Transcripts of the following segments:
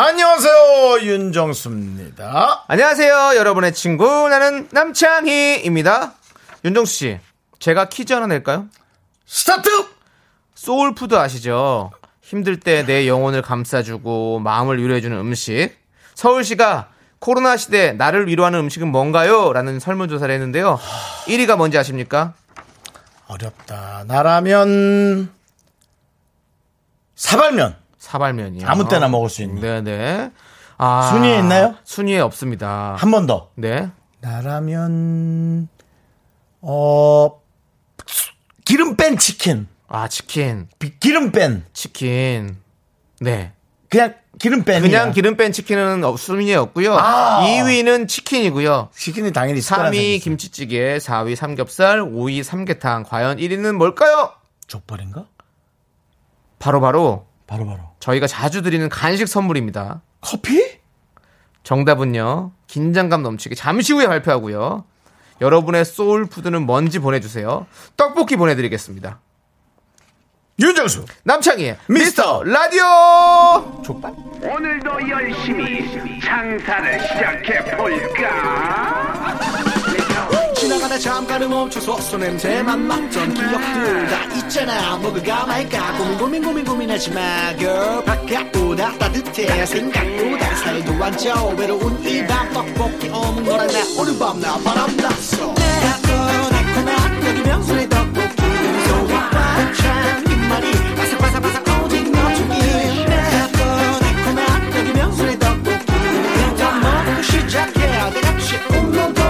안녕하세요, 윤정수입니다. 안녕하세요, 여러분의 친구 나는 남창희입니다. 윤정수 씨, 제가 퀴즈 하나 낼까요? 스타트! 소울푸드 아시죠? 힘들 때 내 영혼을 감싸주고 마음을 위로해주는 음식. 서울시가 코로나 시대 나를 위로하는 음식은 뭔가요? 라는 설문조사를 했는데요. 1위가 뭔지 아십니까? 어렵다. 나라면 사발면. 사발면이요. 아무 때나 먹을 수 있는. 네네. 아, 순위에 있나요? 순위에 없습니다. 한 번 더. 네. 나라면 기름 뺀 치킨. 아, 치킨. 기름 뺀 치킨. 네. 그냥 기름 뺀. 그냥 기름 뺀 치킨은 순위에 없고요. 아~ 2위는 치킨이고요. 치킨이 당연히 있을 거라 생각했어요. 3위 김치찌개, 4위 삼겹살, 5위 삼계탕. 과연 1위는 뭘까요? 족발인가? 바로. 저희가 자주 드리는 간식 선물입니다. 커피? 정답은요. 긴장감 넘치게 잠시 후에 발표하고요. 여러분의 소울푸드는 뭔지 보내주세요. 떡볶이 보내드리겠습니다. 윤정수 남창희의 미스터 라디오. 족발? 오늘도 열심히 장사를 시작해볼까. 지나가다 잠깐은 멈춰서 냄새만 맡던 기억들 다 있잖아. 먹을까 말까 고민하지마 girl. 바깥보다 따뜻해 생각보다 살도 안 쪄. 외로운 이 밤 떡볶이 없는 거라. 나 오늘 밤 나 바람났어. 매콤달콤한 여기 명순의 떡볶이 소화 반찬 김말이 바삭바삭바삭 오직 너 주길. 매콤달콤한 여기 명순의 떡볶이 일단 먹고 시작해. 내가 치우는 거지.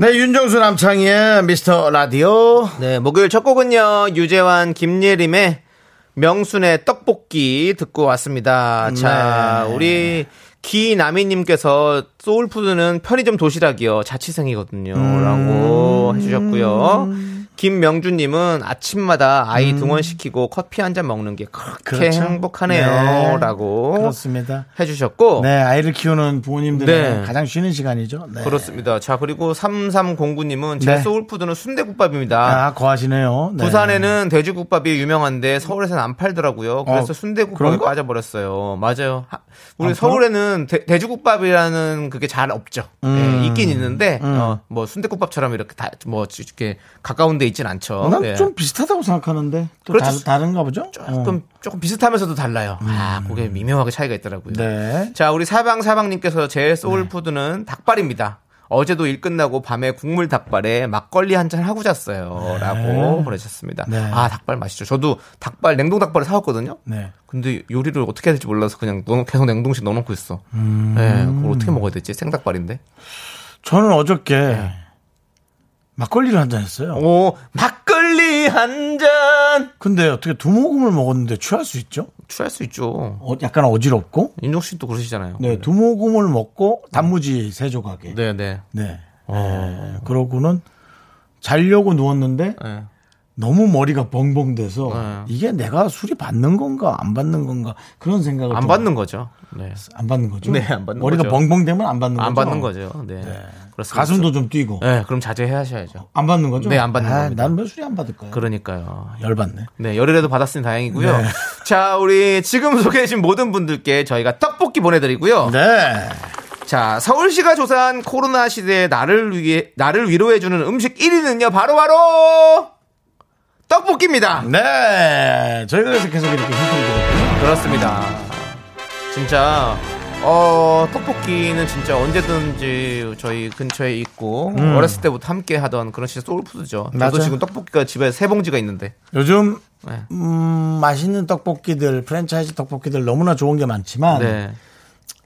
네, 윤정수 남창희의 미스터 라디오. 네, 목요일 첫 곡은요, 유재환 김예림의 명순의 떡볶이 듣고 왔습니다. 네. 자, 우리 기나미님께서 소울푸드는 편의점 도시락이요, 자취생이거든요 라고 해주셨고요. 김명준님은 아침마다 아이 등원시키고 커피 한 잔 먹는 게 그렇게 그렇죠? 행복하네요. 네. 라고 그렇습니다. 해주셨고. 네, 아이를 키우는 부모님들은 네. 가장 쉬는 시간이죠. 네. 그렇습니다. 자, 그리고 3309님은 제 네. 소울푸드는 순대국밥입니다. 아, 거하시네요. 네. 부산에는 돼지국밥이 유명한데 서울에서는 안 팔더라고요. 그래서 순대국밥에 빠져버렸어요. 맞아요. 우리 서울에는 돼지국밥이라는 그게 잘 없죠. 네, 있긴 있는데 뭐 순대국밥처럼 이렇게 다 뭐 이렇게 가까운데 있진 않죠. 난 좀 네. 비슷하다고 생각하는데 또 그렇죠. 다른가 보죠. 조금 비슷하면서도 달라요. 아, 그게 미묘하게 차이가 있더라고요. 네. 자, 우리 사방님께서 제 소울푸드는 네. 닭발입니다. 어제도 일 끝나고 밤에 국물 닭발에 막걸리 한잔 하고 잤어요. 네. 라고 보내셨습니다. 네. 아, 닭발 맛있죠. 저도 닭발, 냉동 닭발을 사왔거든요. 네. 근데 요리를 어떻게 해야 될지 몰라서 그냥 계속 냉동실 넣어놓고 있어. 네. 그걸 어떻게 먹어야 되지? 생닭발인데. 저는 어저께 네. 막걸리를 한잔 했어요. 오, 막걸리 한 잔. 근데 어떻게 두 모금을 먹었는데 취할 수 있죠? 취할 수 있죠. 약간 어지럽고. 윤종 씨도 그러시잖아요. 네, 두 모금을 먹고 단무지 세 조각에. 네네. 네. 그러고는 자려고 누웠는데 네. 너무 머리가 벙벙돼서 네. 이게 내가 술이 받는 건가 안 받는 건가 그런 생각을. 안 받는 거죠. 네. 안 받는 거죠. 네, 안 받는 머리가 거죠. 머리가 벙벙되면 안 받는 거죠. 안 받는 거죠. 네. 네. 가슴도 좀 뛰고. 네, 그럼 자제하셔야죠. 안 받는 거죠? 네, 안 받는 겁니다. 난 왜 술이 안 받을까요? 그러니까요. 열받네. 네, 열이라도 받았으니 다행이고요. 네. 자, 우리 지금 소개해 주신 모든 분들께 저희가 떡볶이 보내드리고요. 네. 자, 서울시가 조사한 코로나 시대에 나를 위로해 주는 음식 1위는요, 바로 떡볶이입니다. 네, 저희가 그래서 계속 이렇게 힌트를 드렸고요. 그렇습니다. 진짜. 떡볶이는 진짜 언제든지 저희 근처에 있고 어렸을 때부터 함께 하던 그런 진짜 소울푸드죠. 나도 지금 떡볶이가 집에 세 봉지가 있는데 요즘 네. 맛있는 떡볶이들 프랜차이즈 떡볶이들 너무나 좋은 게 많지만 네.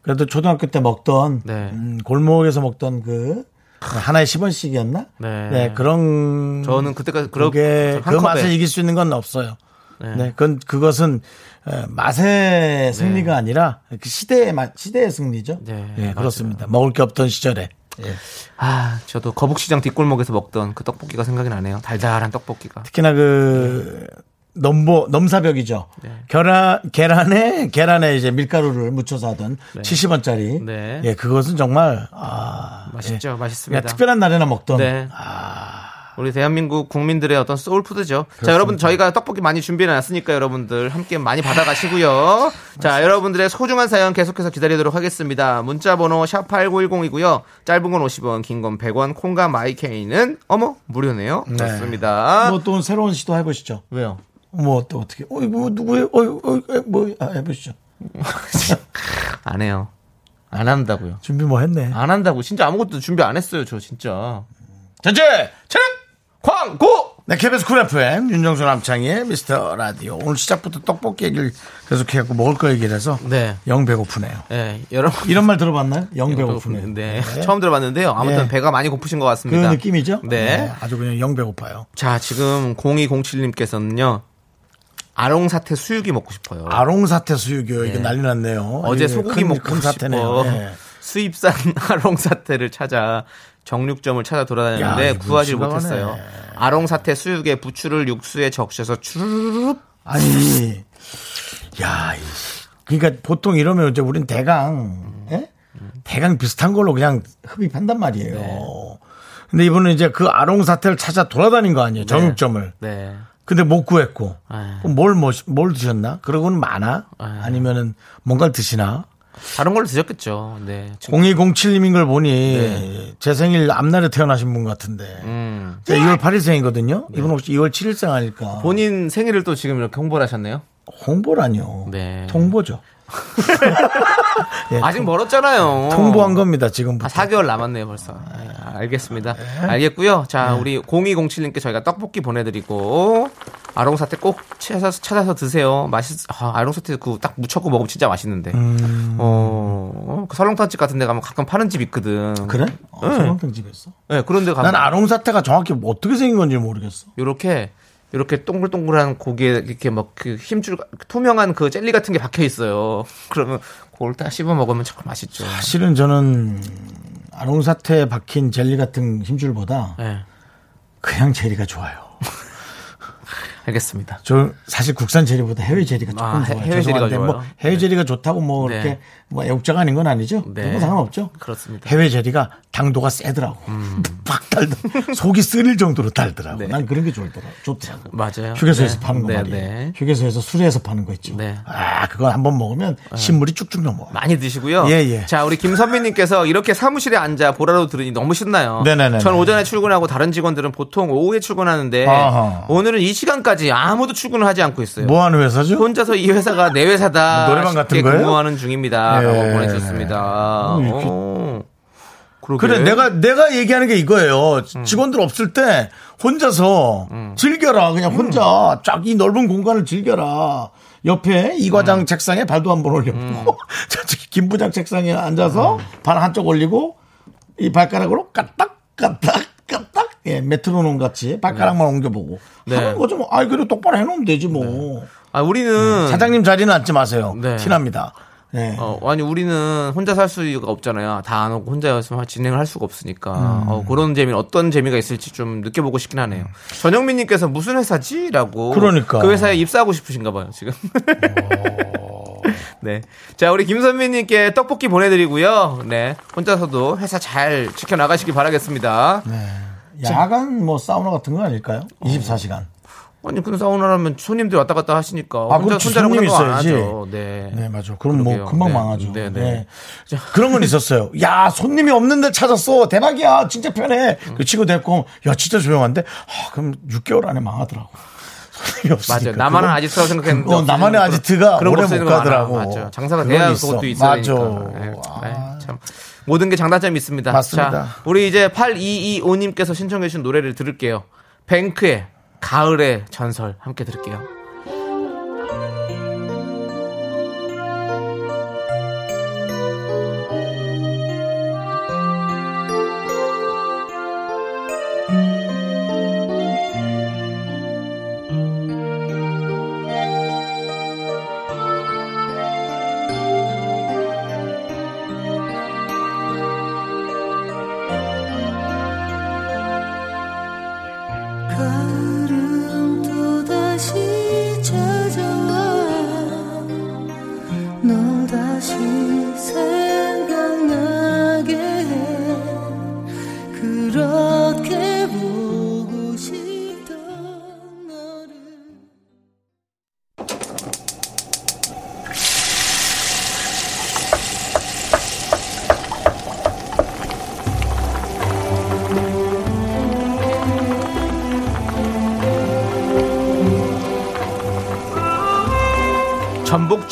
그래도 초등학교 때 먹던 골목에서 먹던 그 하나에 10원씩이었나? 네. 네, 그런. 저는 그때까지 그렇게. 그 맛을 이길 수 있는 건 없어요. 네. 네, 그것은 맛의 승리가 네. 아니라 시대의 승리죠. 네, 네 그렇습니다. 먹을 게 없던 시절에. 예. 아, 저도 거북시장 뒷골목에서 먹던 그 떡볶이가 생각이 나네요. 달달한 떡볶이가. 특히나 그 넘사벽이죠. 네. 계란에 이제 밀가루를 묻혀서 하던 네. 70원짜리. 네. 예, 그것은 정말 맛있죠, 예. 맛있습니다. 특별한 날에나 먹던. 네. 우리 대한민국 국민들의 어떤 소울푸드죠. 그렇습니다. 자, 여러분 저희가 떡볶이 많이 준비해놨으니까 여러분들 함께 많이 받아가시고요. 자, 여러분들의 소중한 사연 계속해서 기다리도록 하겠습니다. 문자번호 샵8910이고요. 짧은 건 50원, 긴 건 100원, 콩과 마이케이는 무료네요. 네. 좋습니다. 뭐 또 새로운 시도 해보시죠. 왜요? 뭐 또 어떻게? 누구예요? 해보시죠. 안 해요. 안 한다고요. 준비 뭐 했네. 안 한다고. 진짜 아무것도 준비 안 했어요. 저 진짜. 전체 차량. 광고! 네, KBS 쿨 FM, 윤정수 남창희의 미스터 라디오. 오늘 시작부터 떡볶이 얘기를 계속해갖고 먹을 거 얘기를 해서. 네. 영 배고프네요. 네, 여러분. 이런 말 들어봤나요? 영 배고프네요. 네. 네. 처음 들어봤는데요. 아무튼 네. 배가 많이 고프신 것 같습니다. 그 느낌이죠? 네. 네. 아주 그냥 영 배고파요. 자, 지금 0207님께서는요. 아롱사태 수육이 먹고 싶어요. 아롱사태 수육이요. 네. 이게 난리 났네요. 어제 소고기 먹고 싶어. 네. 수입산 아롱사태를 찾아. 정육점을 찾아 돌아다녔는데 구하지 못했어요. 아롱사태 수육에 부추를 육수에 적셔서 추르륵. 아니, 야, 그러니까 보통 이러면 이제 우린 대강, 대강 비슷한 걸로 그냥 흡입한단 말이에요. 네. 근데 이분은 이제 그 아롱사태를 찾아 돌아다닌 거 아니에요? 정육점을. 네. 네. 근데 못 구했고, 뭘 드셨나? 그러고는 많아? 아니면은 뭔가를 드시나? 다른 걸로 드셨겠죠. 네. 0207님인 걸 보니 네. 제 생일 앞날에 태어나신 분 같은데 제가 2월 8일생이거든요. 네. 이분 혹시 2월 7일생 아닐까. 본인 생일을 또 지금 이렇게 홍보를 하셨네요. 홍보라뇨. 네. 통보죠. 네. 아직 멀었잖아요. 통보한 겁니다. 지금부터. 4개월 남았네요 벌써. 알겠습니다. 네. 알겠고요. 자, 네. 우리 0207님께 저희가 떡볶이 보내드리고 아롱사태 꼭 찾아서 드세요. 아롱사태 그 딱 무쳐고 먹으면 진짜 맛있는데. 그 설렁탕집 같은 데 가면 가끔 파는 집 있거든. 그래? 네. 설렁탕집에 있어? 네, 그런데 가면. 난 아롱사태가 정확히 어떻게 생긴 건지 모르겠어. 요렇게 동글동글한 고기에 이렇게 막 그 힘줄, 투명한 그 젤리 같은 게 박혀 있어요. 그러면 그걸 딱 씹어 먹으면 참 맛있죠. 사실은 저는 아롱사태에 박힌 젤리 같은 힘줄보다 네. 그냥 젤리가 좋아요. 알겠습니다. 저 사실 국산 제리보다 해외 제리가 조금 좋아요. 해외 제리가 좋아요. 뭐 해외 제리가 네. 좋다고 뭐 네. 이렇게 뭐 애국자가 아닌 건 아니죠. 네. 그런 건 상관없죠. 그렇습니다. 해외 제리가 당도가 세더라고. 팍 달더라고. 속이 쓰릴 정도로 달더라고. 네. 난 그런 게 좋더라고. 맞아요. 휴게소에서 네. 파는 거 네. 말이에요. 네. 휴게소에서 수리해서 파는 거 있죠. 네. 그걸 한번 먹으면 신물이 쭉쭉 넘어요. 많이 드시고요. 예예. 자, 우리 김선미님께서 이렇게 사무실에 앉아 보라로 들으니 너무 신나요. 네네네. 전 오전에 출근하고 다른 직원들은 보통 오후에 출근하는데 아하. 오늘은 이 시간까지 아무도 출근을 하지 않고 있어요. 뭐하는 회사죠? 혼자서 이 회사가 내 회사다. 노래방 같은 거예요? 근무하는 중입니다. 예. 라고 보내주셨습니다. 그래 내가 얘기하는 게 이거예요. 직원들 없을 때 혼자서 즐겨라. 그냥 혼자 쫙 이 넓은 공간을 즐겨라. 옆에 이 과장 책상에 발도 한번 올려보고 김 부장 책상에 앉아서 발 한쪽 올리고 이 발가락으로 까딱까딱 예, 메트로놈 같이 발가락만 네. 옮겨보고 네. 하는 거죠 뭐. 그래도 똑바로 해놓으면 되지 뭐. 네. 우리는 사장님 자리는 앉지 마세요. 네. 티납니다. 네. 아니 우리는 혼자 살 수가 없잖아요. 다 안 오고 혼자였으면 진행을 할 수가 없으니까 그런 재미 어떤 재미가 있을지 좀 느껴보고 싶긴 하네요. 전영민님께서 무슨 회사지라고. 그러니까 그 회사에 입사하고 싶으신가 봐요 지금. 네. 자, 우리 김선미님께 떡볶이 보내드리고요. 네. 혼자서도 회사 잘 지켜나가시기 바라겠습니다. 네. 야간 뭐 사우나 같은 건 아닐까요? 24시간. 아니 그런 사우나라면 손님들이 왔다 갔다 하시니까 혼자라고 있어야지. 네, 네 맞아. 그럼 그러게요. 뭐 금방 네. 망하죠. 네, 네. 네. 그런 건 있었어요. 야 손님이 없는데 찾았어. 대박이야. 진짜 편해. 그 친구 데리고 야 진짜 조용한데. 그럼 6개월 안에 망하더라고. 맞아요. 나만의 아지트라고 생각했는데. 나만의 아지트가 오래 못 가더라고. 맞아. 장사가 돼야 그것도 있어야 되니까. 네. 참. 모든 게 장단점이 있습니다. 맞습니다. 자, 우리 이제 8225님께서 신청해 주신 노래를 들을게요. 뱅크의 가을의 전설 함께 들을게요.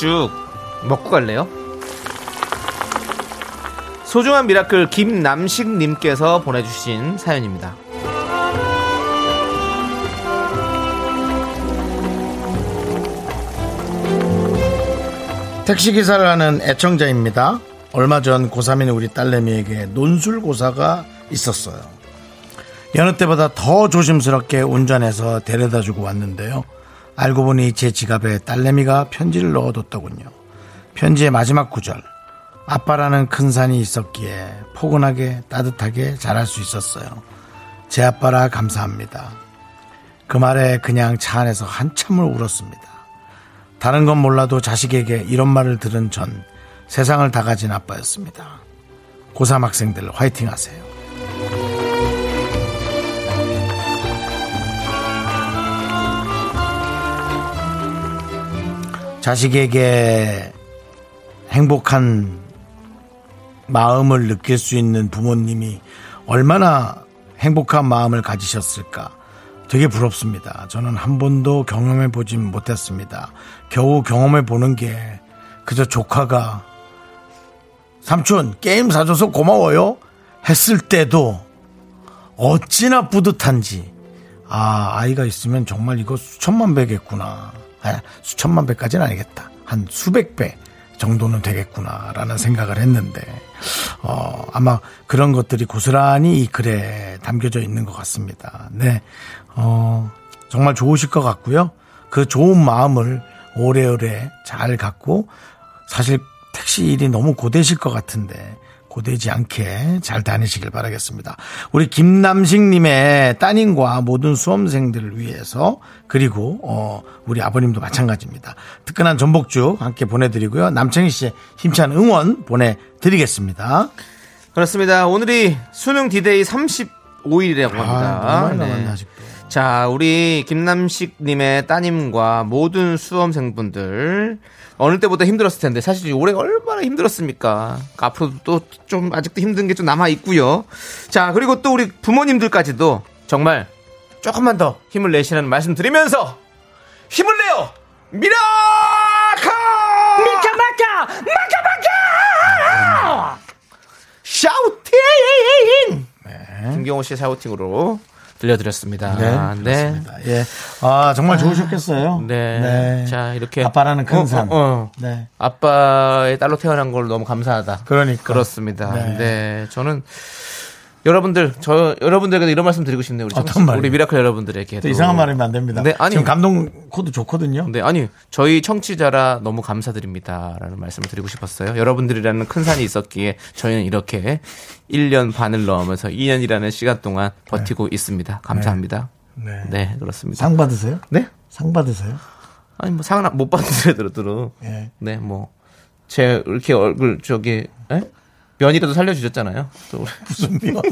쭉 먹고 갈래요? 소중한 미라클 김남식님께서 보내주신 사연입니다. 택시기사를 하는 애청자입니다. 얼마 전 고3인 우리 딸내미에게 논술고사가 있었어요. 여느 때보다 더 조심스럽게 운전해서 데려다주고 왔는데요. 알고 보니 제 지갑에 딸내미가 편지를 넣어뒀더군요. 편지의 마지막 구절, 아빠라는 큰 산이 있었기에 포근하게 따뜻하게 자랄 수 있었어요. 제 아빠라 감사합니다. 그 말에 그냥 차 안에서 한참을 울었습니다. 다른 건 몰라도 자식에게 이런 말을 들은 전 세상을 다 가진 아빠였습니다. 고3 학생들 화이팅하세요. 자식에게 행복한 마음을 느낄 수 있는 부모님이 얼마나 행복한 마음을 가지셨을까. 되게 부럽습니다. 저는 한 번도 경험해보진 못했습니다. 겨우 경험해보는 게 그저 조카가 삼촌 게임 사줘서 고마워요 했을 때도 어찌나 뿌듯한지. 아, 아이가 있으면 정말 이거 수천만 배겠구나. 아니, 수천만 배까지는 아니겠다. 한 수백 배 정도는 되겠구나라는 생각을 했는데 아마 그런 것들이 고스란히 이 글에 담겨져 있는 것 같습니다. 네, 정말 좋으실 것 같고요. 그 좋은 마음을 오래오래 잘 갖고, 사실 택시 일이 너무 고되실 것 같은데 고되지 않게 잘 다니시길 바라겠습니다. 우리 김남식님의 따님과 모든 수험생들을 위해서, 그리고 우리 아버님도 마찬가지입니다. 뜨끈한 전복죽 함께 보내드리고요. 남창희 씨의 힘찬 응원 보내드리겠습니다. 그렇습니다. 오늘이 수능 디데이 35일이라고 합니다. 정말 남았나 아직도. 자, 우리 김남식님의 따님과 모든 수험생분들 어느 때보다 힘들었을 텐데, 사실 올해 얼마나 힘들었습니까? 앞으로도 또 좀 아직도 힘든 게 좀 남아 있고요. 자, 그리고 또 우리 부모님들까지도 정말 조금만 더 힘을 내시라는 말씀 드리면서 힘을 내요. 미라카! 미카마카! 마카마카! 샤우팅! 네. 김경호 씨의 샤우팅으로 들려드렸습니다. 네, 아, 네. 예. 아, 정말 좋으셨겠어요. 네. 네. 자, 이렇게 아빠라는 큰 산. 네. 아빠의 딸로 태어난 걸 너무 감사하다. 그러니까. 그렇습니다. 네. 네. 저는 여러분들, 여러분들에게도 이런 말씀 드리고 싶네요. 우리 미라클 여러분들에게도. 이상한 말이면 안 됩니다. 네, 아니, 지금 감동 코드 좋거든요. 네, 아니, 저희 청취자라 너무 감사드립니다라는 말씀을 드리고 싶었어요. 여러분들이라는 큰 산이 있었기에 저희는 이렇게 1년 반을 넘으면서 2년이라는 시간 동안 버티고 있습니다. 감사합니다. 네. 네, 그렇습니다. 상 받으세요? 네? 상 받으세요? 아니, 뭐 상은 못 받으더라도. 네. 네, 뭐 제 이렇게 얼굴 저기 에? 면이라도 살려주셨잖아요. 또 무슨 면?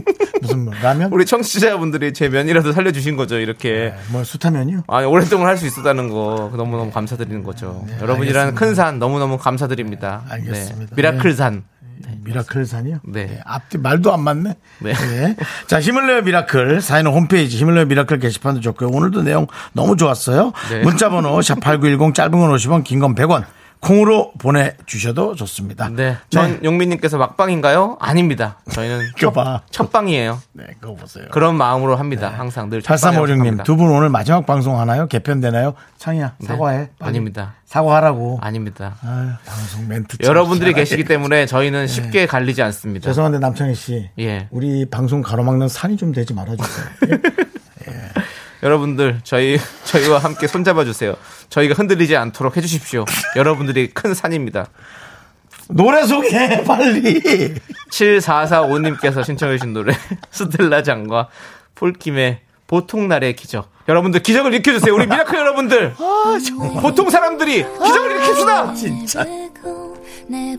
무슨 면? 라면? 우리 청취자분들이 제 면이라도 살려주신 거죠, 이렇게. 네, 뭐 수타면이요? 아니, 오랫동안 할 수 있었다는 거 너무너무 네. 감사드리는 거죠. 네, 여러분이라는 큰 산 너무너무 감사드립니다. 네, 알겠습니다. 네, 미라클 산. 네, 미라클 산이요? 네. 네. 앞뒤 말도 안 맞네. 네. 네. 자, 힘을 내요 미라클. 사인은 홈페이지 힘을 내요 미라클 게시판도 좋고요. 오늘도 내용 너무 좋았어요. 네. 문자번호 샵8910 짧은 건 50원, 긴 건 100원. 콩으로 보내주셔도 좋습니다. 네. 전 네. 용민님께서 막방인가요? 아닙니다. 저희는 첫방이에요. 네, 그거 보세요. 그런 마음으로 합니다. 네. 항상 늘. 8356님, 두 분 오늘 마지막 방송 하나요? 개편되나요? 창희야, 사과해. 네. 아닙니다. 사과하라고. 아닙니다. 아유, 방송 멘트. 여러분들이 계시기 때문에 저희는 쉽게 갈리지 않습니다. 죄송한데 남창희 씨, 우리 방송 가로막는 산이 좀 되지 말아주세요. 예. 여러분들 저희와 함께 손잡아 주세요. 저희가 흔들리지 않도록 해주십시오. 여러분들이 큰 산입니다. 노래 소개 빨리. 7445님께서 신청해 주신 노래 스텔라 장과 폴킴의 보통날의 기적. 여러분들 기적을 일으켜주세요. 우리 미라클 여러분들. 보통 사람들이 기적을 일으킵시다. 진짜 내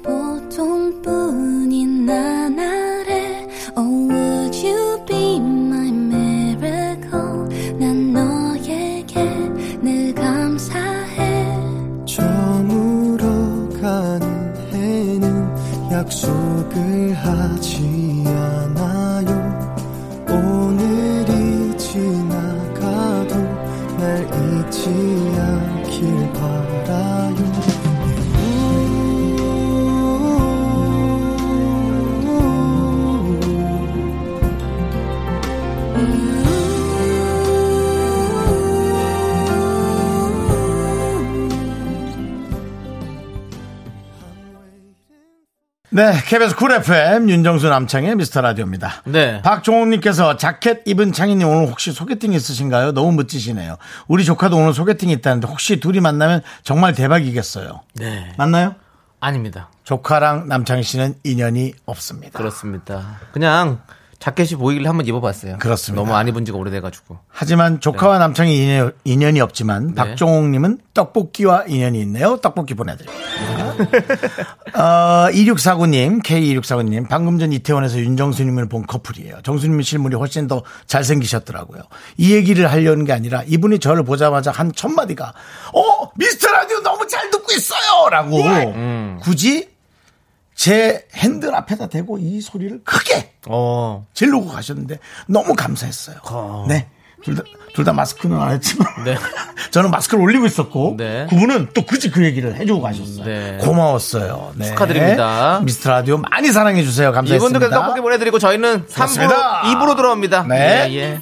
보통뿐인 나날에 Oh would you be my miracle. 난 너에게 늘 감사해. 처음으로 가는 해는 약속을 하지 않아요. 오늘이 지나가도 날 잊지 않길 바라요. 네, KBS 쿨 FM 윤정수 남창의 미스터 라디오입니다. 네, 박종훈님께서 자켓 입은 창희님 오늘 혹시 소개팅 있으신가요? 너무 멋지시네요. 우리 조카도 오늘 소개팅이 있다는데 혹시 둘이 만나면 정말 대박이겠어요. 네, 맞나요? 아닙니다. 조카랑 남창희 씨는 인연이 없습니다. 그렇습니다. 그냥 자켓이 보이길래 한번 입어봤어요. 그렇습니다. 너무 안 입은 지가 오래돼가지고. 하지만 조카와 네. 남창희 인연이 없지만 네. 박종옥님은 떡볶이와 인연이 있네요. 떡볶이 보내드립니다. 2649님, K2649님, 방금 전 이태원에서 윤정수님을 본 커플이에요. 정수님의 실물이 훨씬 더 잘생기셨더라고요. 이 얘기를 하려는 게 아니라 이분이 저를 보자마자 한 첫 마디가 미스터 라디오 너무 잘 듣고 있어요! 라고 굳이 제 핸들 앞에다 대고 이 소리를 크게 질르고 가셨는데 너무 감사했어요. 네, 둘 다 마스크는 안 했지만 네. 저는 마스크를 올리고 있었고 네. 그분은 또 굳이 그 얘기를 해주고 가셨어요. 네. 고마웠어요. 네. 축하드립니다. 미스터 라디오 많이 사랑해 주세요. 감사했습니다. 이분들께서 떡볶이 보내드리고 저희는 3부 2부로 돌아옵니다. 네. 예, 예.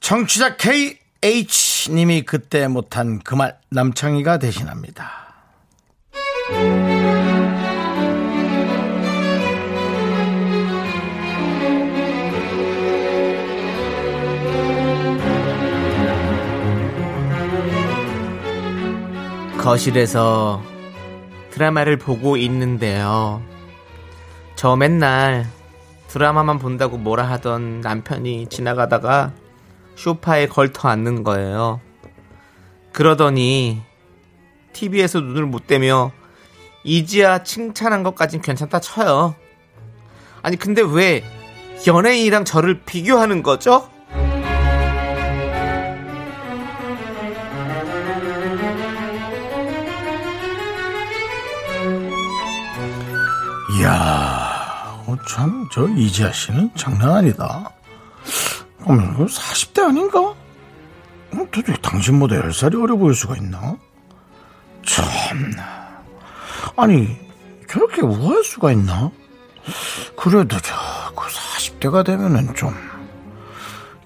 청취자 KH님이 그때 못한 그 말 남창희가 대신합니다. 거실에서 드라마를 보고 있는데요. 저 맨날 드라마만 본다고 뭐라 하던 남편이 지나가다가 소파에 걸터 앉는 거예요. 그러더니 TV에서 눈을 못 떼며 이지아 칭찬한 것까진 괜찮다 쳐요. 아니 근데 왜 연예인이랑 저를 비교하는 거죠? 이야, 참 저 이지아 씨는 장난 아니다. 이거 40대 아닌가? 도대체 당신보다 10살이 어려 보일 수가 있나? 참나. 아니 저렇게 우아할 수가 있나? 그래도 자꾸 40대가 되면은 좀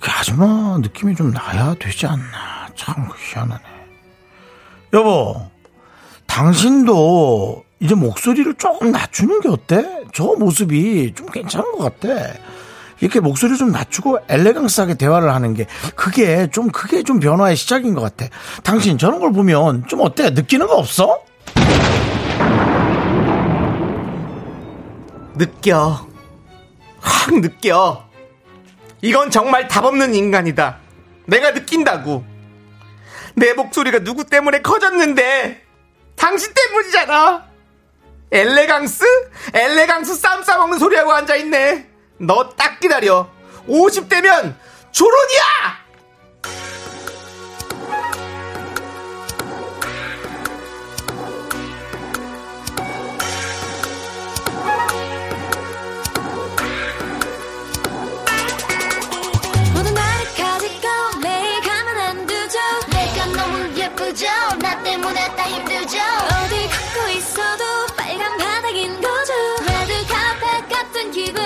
아줌마 느낌이 좀 나야 되지 않나. 참 희한하네. 여보, 당신도 이제 목소리를 조금 낮추는 게 어때? 저 모습이 좀 괜찮은 것 같아. 이렇게 목소리 좀 낮추고 엘레강스하게 대화를 하는 게 그게 좀 변화의 시작인 것 같아. 당신 저런 걸 보면 좀 어때? 느끼는 거 없어? 느껴. 확 느껴. 이건 정말 답 없는 인간이다. 내가 느낀다고. 내 목소리가 누구 때문에 커졌는데 당신 때문이잖아. 엘레강스? 엘레강스 쌈 싸먹는 소리하고 앉아있네. 너 딱 기다려. 50대면 조론이야. 모든 나를 가지고 매일 가면 안 되죠. 내가 너무 예쁘죠. 나 때문에 다 힘들죠. 어디 걷고 있어도 빨간 바닥인 거죠. 레드 카펫 같은 기분.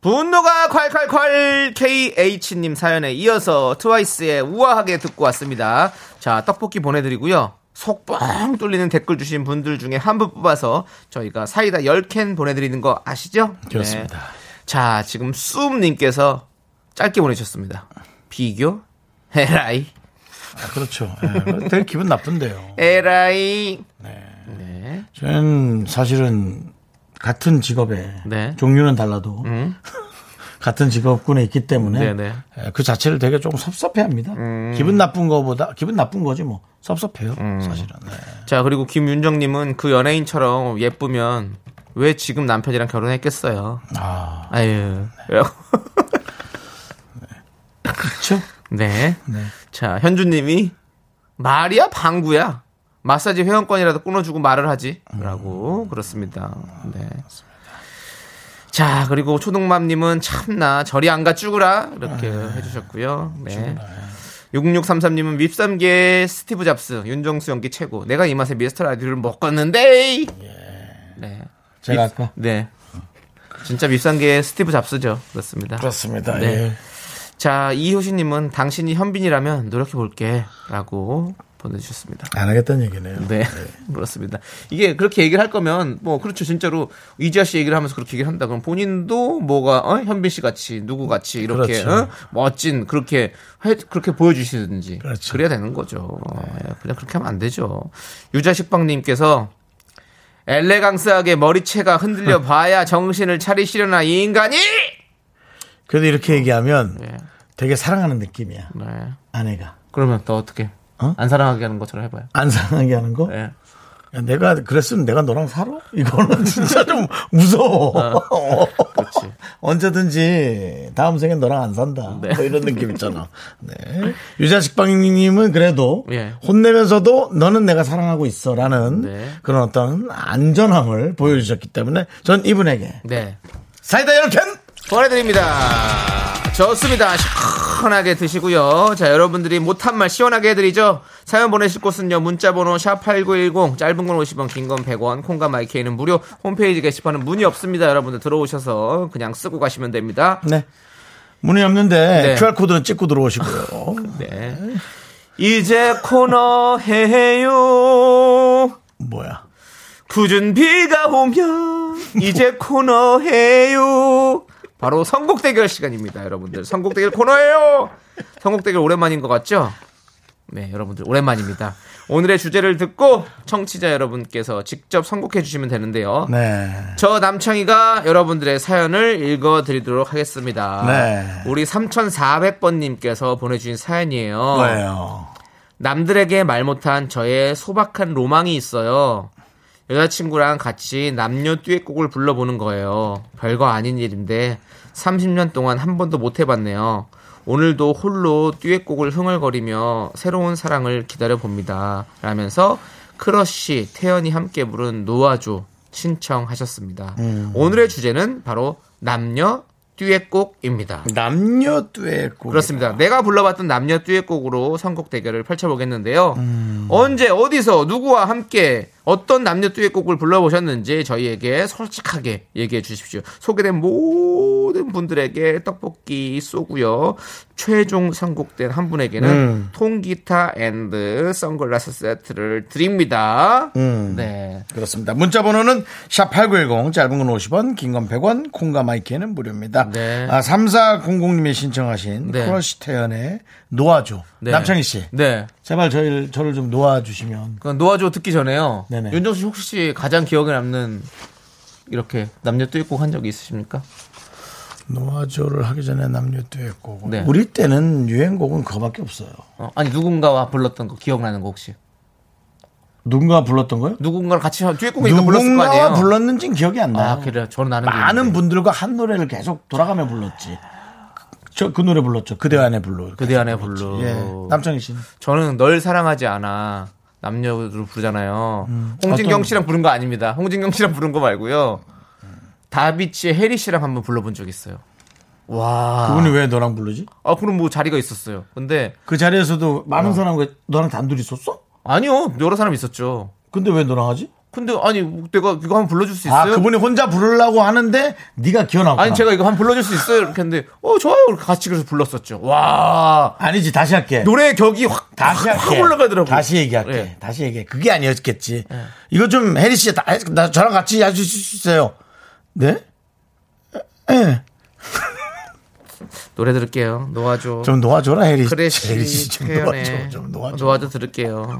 분노가 콸콸콸. KH님 사연에 이어서 트와이스의 우아하게 듣고 왔습니다. 자, 떡볶이 보내드리고요. 속 뻥 뚫리는 댓글 주신 분들 중에 한 분 뽑아서 저희가 사이다 10캔 보내드리는 거 아시죠? 그렇습니다. 네. 자, 지금 수음님께서 짧게 보내셨습니다. 비교? 에라이. 아, 그렇죠. 네, 되게 기분 나쁜데요. 에라이. 네. 네. 저는 사실은 같은 직업에 종류는 달라도 같은 직업군에 있기 때문에 네네. 그 자체를 되게 조금 섭섭해합니다. 기분 나쁜 거보다 기분 나쁜 거지 뭐 섭섭해요 사실은. 네. 자 그리고 김윤정님은 그 연예인처럼 예쁘면 왜 지금 남편이랑 결혼했겠어요. 아, 아유. 네. 그렇죠? 네. 네. 자 현주님이 말이야 방구야. 마사지 회원권이라도 끊어주고 말을 하지라고 그렇습니다. 네. 자 그리고 초등맘님은 참나 저리 안가 죽으라 이렇게 해주셨고요. 네. 6633님은 밉삼계 스티브 잡스 윤정수 연기 최고. 내가 이 맛에 미스터 라디오를 먹었는데. 네. 제가 아까. 네. 진짜 밉삼계 스티브 잡스죠. 그렇습니다. 그렇습니다. 네. 예. 자 이효신님은 당신이 현빈이라면 노력해 볼게라고. 보내주셨습니다. 안 하겠다는 얘기네요. 네, 네. 그렇습니다. 이게 그렇게 얘기를 할 거면 뭐 그렇죠. 진짜로 이지아 씨 얘기를 하면서 그렇게 얘기를 한다. 그럼 본인도 뭐가 현빈 씨 같이 누구 같이 이렇게 그렇죠. 멋진 그렇게 그렇게 보여주시든지 그렇죠. 그래야 되는 거죠. 네. 그냥 그렇게 하면 안 되죠. 유자식빵님께서 엘레강스하게 머리채가 흔들려 봐야 정신을 차리시려나 이 인간이. 그래도 이렇게 얘기하면 네. 되게 사랑하는 느낌이야. 네. 아내가. 그러면 또 어떻게? 어? 안 사랑하게 하는 것처럼 해봐요. 안 사랑하게 하는 거? 네. 야, 내가 그랬으면 내가 너랑 살아? 이거는 진짜 좀 무서워. 어, 그렇지. 언제든지 다음 생엔 너랑 안 산다. 네. 뭐 이런 느낌 있잖아. 네. 유자식빵님은 그래도 네. 혼내면서도 너는 내가 사랑하고 있어라는 네. 그런 어떤 안전함을 보여주셨기 때문에 전 이분에게 네. 사이다 이렇게 보내드립니다. 좋습니다. 시원하게 드시고요. 자, 여러분들이 못한 말 시원하게 해드리죠. 사연 보내실 곳은요. 문자번호 샵8910 짧은 건 50원 긴 건 100원 콩과 마이케이는 무료 홈페이지 게시판은 문이 없습니다. 여러분들 들어오셔서 그냥 쓰고 가시면 됩니다. 네. 문이 없는데 네. QR코드는 찍고 들어오시고요. 네. 이제 코너 해요. 뭐야. 굳은 비가 오면 이제 코너 해요. 바로 선곡 대결 시간입니다, 여러분들. 선곡 대결 코너예요. 선곡 대결 오랜만인 것 같죠? 네, 여러분들 오랜만입니다. 오늘의 주제를 듣고 청취자 여러분께서 직접 선곡해 주시면 되는데요. 네. 저 남창희가 여러분들의 사연을 읽어드리도록 하겠습니다. 네. 우리 3400번님께서 보내주신 사연이에요. 뭐예요? 남들에게 말 못한 저의 소박한 로망이 있어요. 여자친구랑 같이 남녀 듀엣곡을 불러보는 거예요. 별거 아닌 일인데 30년 동안 한 번도 못 해봤네요. 오늘도 홀로 듀엣곡을 흥얼거리며 새로운 사랑을 기다려봅니다. 라면서 크러쉬 태연이 함께 부른 놓아줘 신청하셨습니다. 오늘의 주제는 바로 남녀 듀엣곡입니다. 남녀 듀엣곡. 그렇습니다. 내가 불러봤던 남녀 듀엣곡으로 선곡 대결을 펼쳐보겠는데요. 언제 어디서 누구와 함께 어떤 남녀 듀엣곡을 불러보셨는지 저희에게 솔직하게 얘기해 주십시오. 소개된 모든 분들에게 떡볶이 쏘고요. 최종 선곡된 한 분에게는 통기타 앤드 선글라스 세트를 드립니다. 네, 그렇습니다. 문자 번호는 샵8910 짧은 건 50원 긴 건 100원 콩과 마이키에는 무료입니다. 네. 아, 3400님이 신청하신 네. 크러쉬 태연의 놓아줘. 네. 남창희 씨 네. 제발 저를 좀 놓아주시면. 그건 놓아줘 듣기 전에요. 네네. 윤정수 씨 혹시 가장 기억에 남는 이렇게 남녀 듀엣곡 한 적이 있으십니까? 노아조를 하기 전에 남녀 듀엣곡 네. 우리 때는 유행곡은 그거밖에 없어요. 아니 누군가와 불렀던 거 기억나는 거 혹시? 누군가와 불렀던 거요? 누군가랑 같이 듀엣곡이니까 불렀을 거 아니에요? 누군가와 불렀는지는 기억이 안 나요. 아, 그래요? 저는 아는 많은 분들과 한 노래를 계속 돌아가며 불렀지. 저 그 노래 불렀죠. 그대 안에 불러. 그대 안에 불러. 예. 남창희 씨는? 저는 널 사랑하지 않아. 남녀로 부르잖아요. 홍진경 씨랑 부른 거 아닙니다. 홍진경 씨랑 부른 거 말고요. 다비치의 해리 씨랑 한번 불러본 적 있어요. 와. 그분이 왜 너랑 부르지? 아, 그럼 뭐 자리가 있었어요. 근데 그 자리에서도 많은 사람과 너랑 단둘이 있었어? 아니요, 여러 사람 있었죠. 근데 왜 너랑 하지? 근데 아니 내가 이거 한번 불러줄 수 있어요? 아, 그분이 혼자 부르려고 하는데 네가 기어나왔구나. 아니 제가 이거 한번 불러줄 수 있어요? 이렇게 했는데 좋아요. 이렇게 같이 그래서 불렀었죠. 와. 아니지 다시 할게. 노래의 격이 확 다시 할게. 확 올라가더라고. 다시 얘기할게. 네. 다시 얘기해. 그게 아니었겠지. 네. 이거 좀 해리 씨 나 저랑 같이 해주실 수 있어요? 네? 예. 노래 들을게요. 놓아줘. 좀 놓아줘라 해리. 그래 해리 씨 좀 놓아줘. 좀 놓아줘. 놓아줘 들을게요.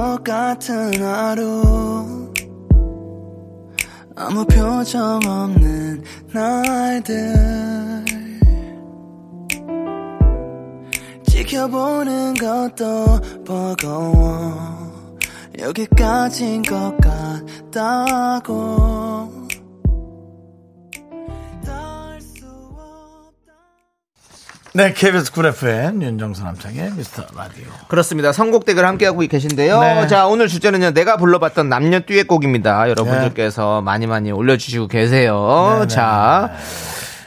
똑같은 하루 아무 표정 없는 날들 지켜보는 것도 버거워 여기까지인 것 같다고. 네, KBS 쿨 FM 윤정수 남창의 미스터 라디오. 그렇습니다. 선곡대결 함께하고 계신데요. 네. 자, 오늘 주제는요, 내가 불러봤던 남녀 듀엣곡입니다. 여러분들께서 네. 많이 많이 올려주시고 계세요. 네네.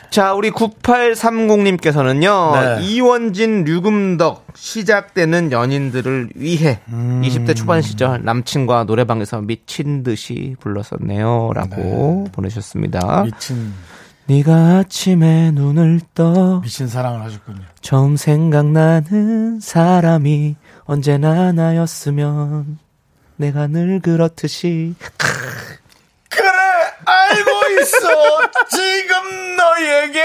자, 우리 9830님께서는요, 네. 이원진, 류금덕 시작되는 연인들을 위해 20대 초반 시절 남친과 노래방에서 미친 듯이 불렀었네요 라고 네. 보내셨습니다. 미친 네가 아침에 눈을 떠 미친 사랑을 하셨군요. 처음 생각나는 사람이 언제나 나였으면 내가 늘 그렇듯이 그래 알고 있어 지금 너에게.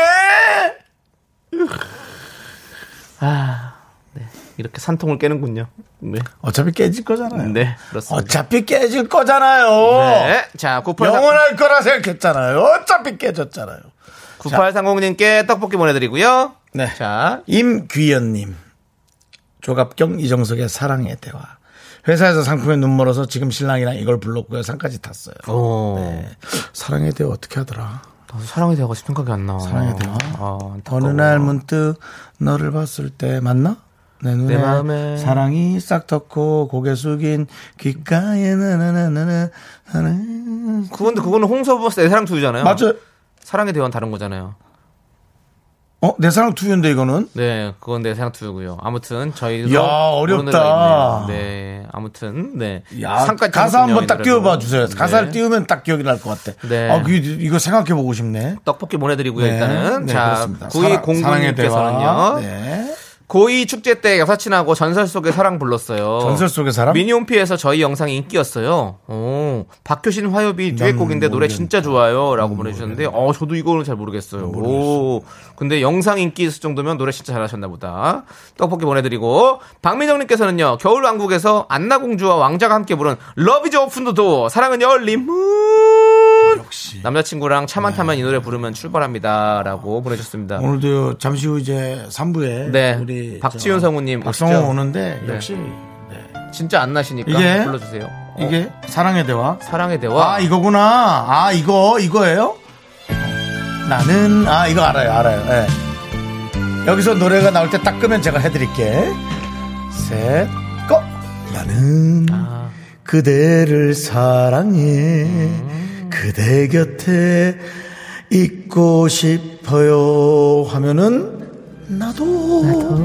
아, 네. 이렇게 산통을 깨는군요. 네. 어차피 깨질 거잖아요. 네, 그렇습니다. 어차피 깨질 거잖아요. 네. 자, 9830... 영원할 거라 생각했잖아요. 어차피 깨졌잖아요. 9830님께 떡볶이 보내드리고요. 네. 자, 임귀연님. 조갑경 이정석의 사랑의 대화. 회사에서 상품에 눈 멀어서 지금 신랑이랑 이걸 불렀고요. 산까지 탔어요. 네. 사랑의 대화 어떻게 하더라? 사랑의 대화가 생각이 안 나. 사랑의 대화? 아, 어느 날 문득 너를 봤을 때 맞나? 내 눈에 내 마음에 사랑이 싹 덮고 고개 숙인 귓가에 나나나나나. 그건데 그거는 홍서버스 내 사랑 투유잖아요. 맞아요. 사랑에 대한 다른 거잖아요. 어, 내 사랑 투유인데 이거는? 네, 그건 내 사랑 투유고요. 아무튼 저희 야 어렵다. 네, 아무튼 네. 야, 가사 한번 딱 띄워봐 주세요. 네. 가사를 띄우면 딱 기억이 날 것 같아. 네. 아, 이거 생각해 보고 싶네. 떡볶이 보내드리고요. 네. 일단은 네, 자, 구이 공군님께서는요. 네. 고2 축제 때 여사친하고 전설 속의 사랑 불렀어요. 전설 속의 사랑? 미니홈피에서 저희 영상이 인기였어요. 오, 박효신 화요비 듀엣곡인데 노래 진짜 좋아요 라고 보내주셨는데 저도 이거는 잘 모르겠어요. 오, 근데 영상 인기 있을 정도면 노래 진짜 잘하셨나 보다. 떡볶이 보내드리고 박민정님께서는요, 겨울왕국에서 안나공주와 왕자가 함께 부른 Love is open the door 사랑은 열린 문 역시. 남자친구랑 차만 타면 이 노래 부르면 출발합니다 라고 보내주셨습니다. 오늘도 잠시 후 이제 3부에 네. 우리 박지윤 성우님 박성우 오는데 역시 네. 진짜 안 나시니까 이게, 불러주세요. 이게 사랑의 대화. 사랑의 대화. 아, 이거구나. 아, 이거예요? 나는 이거 알아요. 네. 여기서 노래가 나올 때 딱 끄면 제가 해드릴게. 셋, 고. 나는 그대를 사랑해. 그대 곁에 있고 싶어요. 하면은. 나도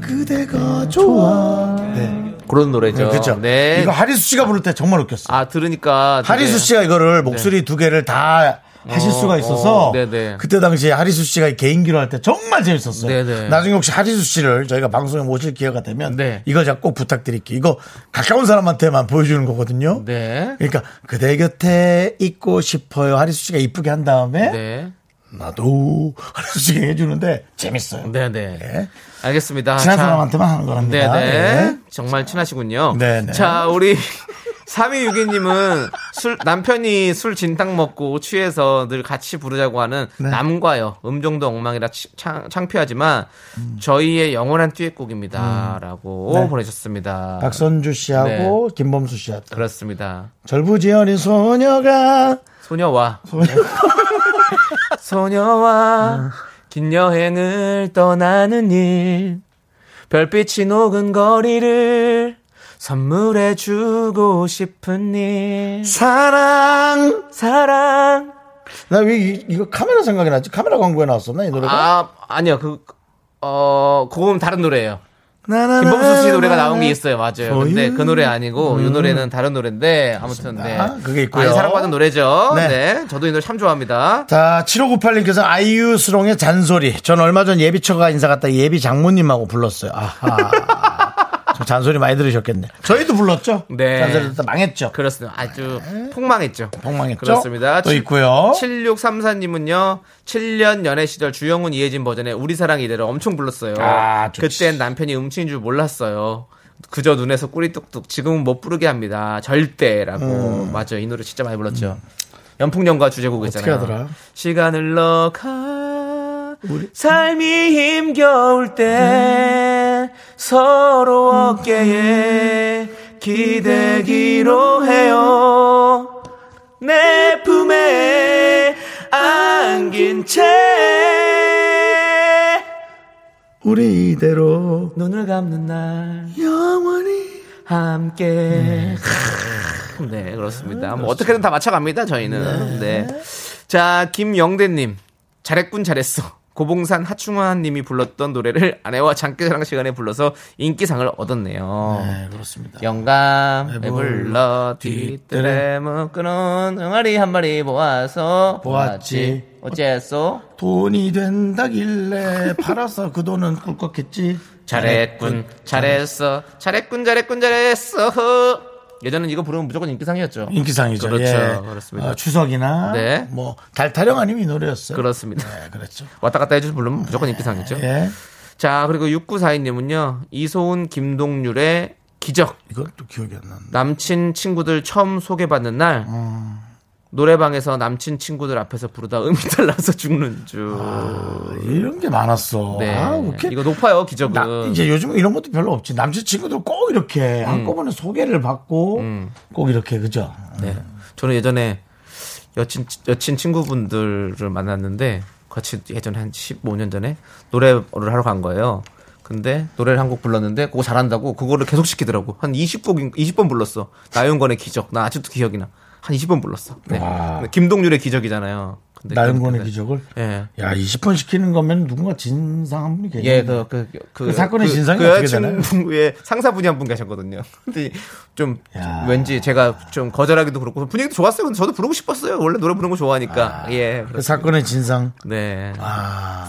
그대가 좋아. 네. 그런 노래죠. 네, 그렇죠. 네. 이거 하리수 씨가 부를 때 정말 웃겼어요. 아, 들으니까. 되게... 하리수 씨가 이거를 목소리 네. 두 개를 다 하실 수가 있어서 네네. 그때 당시에 하리수 씨가 개인기로 할 때 정말 재밌었어요. 네네. 나중에 혹시 하리수 씨를 저희가 방송에 모실 기회가 되면 네. 이거 제가 꼭 부탁드릴게요. 이거 가까운 사람한테만 보여주는 거거든요. 네. 그러니까 그대 곁에 있고 싶어요. 하리수 씨가 이쁘게 한 다음에 네. 나도 하루씩 해주는데 재밌어요. 네네. 네. 알겠습니다. 친한 사람한테만 하는 거랍니다. 네네. 네. 정말 친하시군요. 네네. 자, 우리 3262님은 남편이 술 진탕 먹고 취해서 늘 같이 부르자고 하는 네. 남과여 음정도 엉망이라 창피하지만 저희의 영원한 듀엣곡입니다. 라고 네. 보내셨습니다. 박선주 씨하고 네. 김범수 씨하고. 그렇습니다. 절부지연인 소녀와. 소녀와 긴 여행을 떠나는 일 별빛이 녹은 거리를 선물해주고 싶은 일 사랑 나 왜 이거 카메라 생각이 났지? 카메라 광고에 나왔었나 이 노래가? 아, 아니요. 그건 다른 노래예요. 김범수 씨 노래가 나온 게 있어요. 맞아요. 근데 그 노래 아니고 이 노래는 다른 노래인데 아무튼 네. 그게 있고요. 많이 사랑받은 노래죠. 네. 네. 저도 이 노래 참 좋아합니다. 자, 7598님께서 아이유 수롱의 잔소리. 전 얼마 전 예비처가 인사 갔다 예비 장모님하고 불렀어요. 아하. 저 잔소리 많이 들으셨겠네. 저희도 불렀죠. 네. 잔소리 듣다 망했죠. 그렇습니다. 아주 폭망했죠. 그렇습니다. 또 있고요. 7634님은요. 7년 연애 시절 주영훈 이혜진 버전의 우리 사랑 이대로 엄청 불렀어요. 아, 그땐 남편이 음치인 줄 몰랐어요. 그저 눈에서 꿀이 뚝뚝 지금은 못 부르게 합니다. 절대라고. 맞아, 이 노래 진짜 많이 불렀죠. 연풍연가 주제곡 있잖아요. 어떻게 하더라? 시간 흘러가 우리? 삶이 힘겨울 때 서로 어깨에 기대기로 해요. 내 품에 안긴 채 우리 이대로 눈을 감는 날 영원히 함께. 네, 그렇습니다. 뭐 어떻게든 다 맞춰갑니다 저희는. 네. 자, 김영대님, 잘했군 잘했어. 고봉산 하충환님이 불렀던 노래를 아내와 장기자랑 시간에 불러서 인기상을 얻었네요. 네, 그렇습니다. 영감에 불러 뒷뜰에 묶어놓은 응아리 한 마리 모아서 보았지. 어째서 돈이 된다길래 팔아서 그 돈은 꿀꺽했지. 잘했군 잘했어. 잘했군 잘했군 잘했어. 예전엔 이거 부르면 무조건 인기상이었죠. 인기상이죠. 그렇죠. 예. 그렇습니다. 추석이나 네. 뭐 달타령 아니면 이 노래였어요. 그렇습니다. 네, 그렇죠. 왔다 갔다 해줘서 부르면 무조건 인기상이죠. 예. 자, 그리고 6942님은요. 이소은 김동률의 기적. 이걸 또 기억이 안 난다. 남친 친구들 처음 소개받는 날. 노래방에서 남친 친구들 앞에서 부르다 음이 달라서 죽는 줄. 아, 이런 게 많았어. 네. 아, 이거 높아요, 기적은. 이제 요즘 이런 것도 별로 없지. 남친 친구들 꼭 이렇게 한꺼번에 소개를 받고 꼭 이렇게, 그죠? 네. 저는 예전에 여친 친구분들을 만났는데 같이 예전에 한 15년 전에 노래를 하러 간 거예요. 근데 노래를 한 곡 불렀는데 그거 잘한다고 그거를 계속 시키더라고. 한 20번 불렀어. 나윤건의 기적. 나 아직도 기억이 나. 한 20번 불렀어. 네. 김동률의 기적이잖아요. 근데 나윤권의 기적을? 예. 야, 20번 시키는 거면 누군가 진상 한 분이 계시네. 예, 그 사건의 진상이 어떻게 되나요? 예, 상사분이 한 분 계셨거든요. 근데 좀 왠지 제가 좀 거절하기도 그렇고 분위기도 좋았어요. 근데 저도 부르고 싶었어요. 원래 노래 부르는 거 좋아하니까. 예. 그 사건의 진상. 네.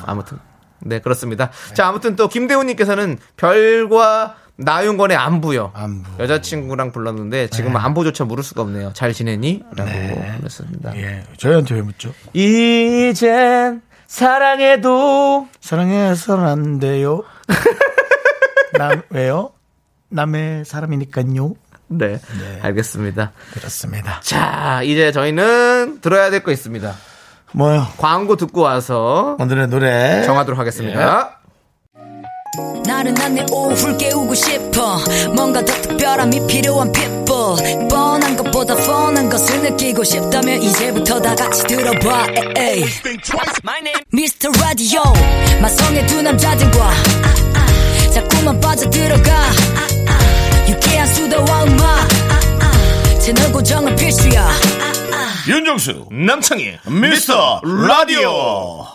아무튼. 네, 그렇습니다. 자, 아무튼 또 김대훈님께서는 별과 나윤건의 안부요. 안부. 여자친구랑 불렀는데 지금은 네. 안부조차 물을 수가 없네요. 잘 지내니? 라고 그랬습니다. 네. 예. 저희한테 왜 묻죠? 이젠 사랑해도 사랑해서는 안 돼요. 남, 왜요? 남의 사람이니까요. 네. 네. 알겠습니다. 그렇습니다. 자, 이제 저희는 들어야 될 거 있습니다. 뭐요? 광고 듣고 와서 오늘의 노래 정하도록 하겠습니다. 예. 나른한 내 오후를 깨우고 싶어 뭔가 더 특별함이 필요한 people 뻔한 것보다 뻔한 것을 느끼고 싶다면 이제부터 다 같이 들어봐. 에이. 미스터 라디오 마성의 두 남자들과 자꾸만 빠져들어가 유쾌한 수다와 음악 채널 고정은 필수야. 윤정수 남창희 미스터 라디오.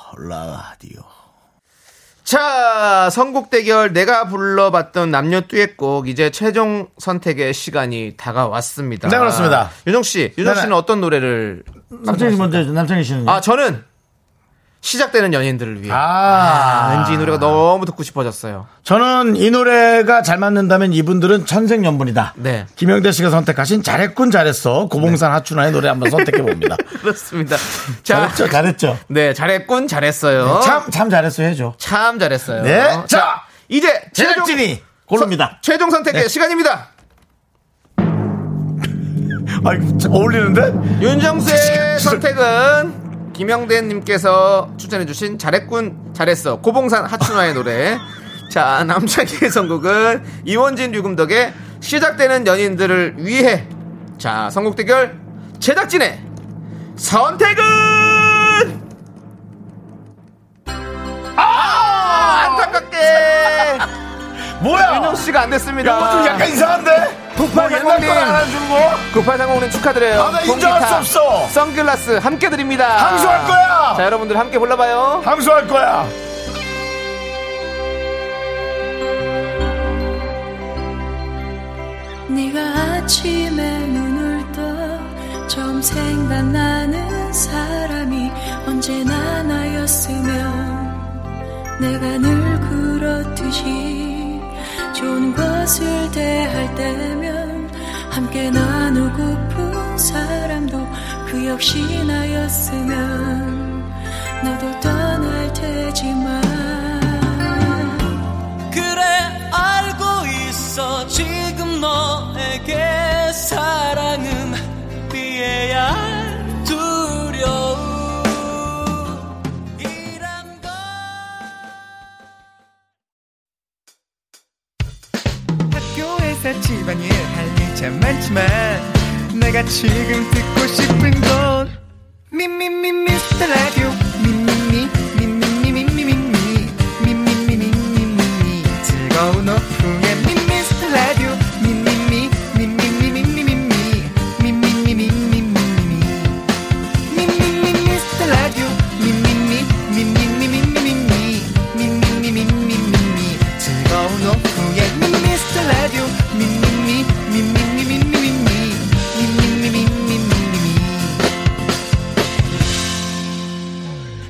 자, 선곡 대결 내가 불러봤던 남녀 듀엣곡 이제 최종 선택의 시간이 다가왔습니다. 네, 그렇습니다. 유정 씨는 어떤 노래를? 남창희 먼저. 남창희 씨는? 저는 시작되는 연인들을 위해. 왠지 이 노래가 너무 듣고 싶어졌어요. 저는 이 노래가 잘 맞는다면 이분들은 천생연분이다. 네. 김영대 씨가 선택하신 잘했군 잘했어. 고봉산 네. 하춘하의 노래 한번 선택해 봅니다. 그렇습니다. 자, 잘했죠. 네, 잘했군 잘했어요. 네, 참 잘했어요 해줘. 참 잘했어요. 네. 자, 이제 제작진이 고릅니다. 최종 선택의 네. 시간입니다. 어울리는데? 윤정수의 선택은. 김영대님께서 추천해주신 잘했군 잘했어 고봉산 하춘화의 노래. 자, 남창희의 선곡은 이원진 류금덕의 시작되는 연인들을 위해. 자, 선곡 대결 제작진의 선택은 안타깝게 뭐야 윤영씨가 안됐습니다. 이거 좀 약간 이상한데? 9830님 축하드려요. 나 인정할 수 없어. 선글라스 함께 드립니다. 항소할 거야. 자, 여러분들 함께 골라봐요. 항소할 거야. 네가 아침에 눈을 떠 처음 생각나는 사람이 언제나 나였으면 내가 늘 그렇듯이 좋은 것을 대할 때면 함께 나누고픈 사람도 그 역시 나였으면 너도 떠날 테지만 그래 알고 있어. 참 많지만 내가 지금 듣고 싶은 건 미미미 미스터 라디오 미미미 미미미 미미미 미미미 미미미 즐거운 오픈에 미스터 라디오 미미미 미미미 미미미 미미미 미미미 미미미 미스터 라디오 미미미 미미미 미미미 미미미 미미미 즐거운 오픈에 미스터 라디오 미미미 미미미 미미미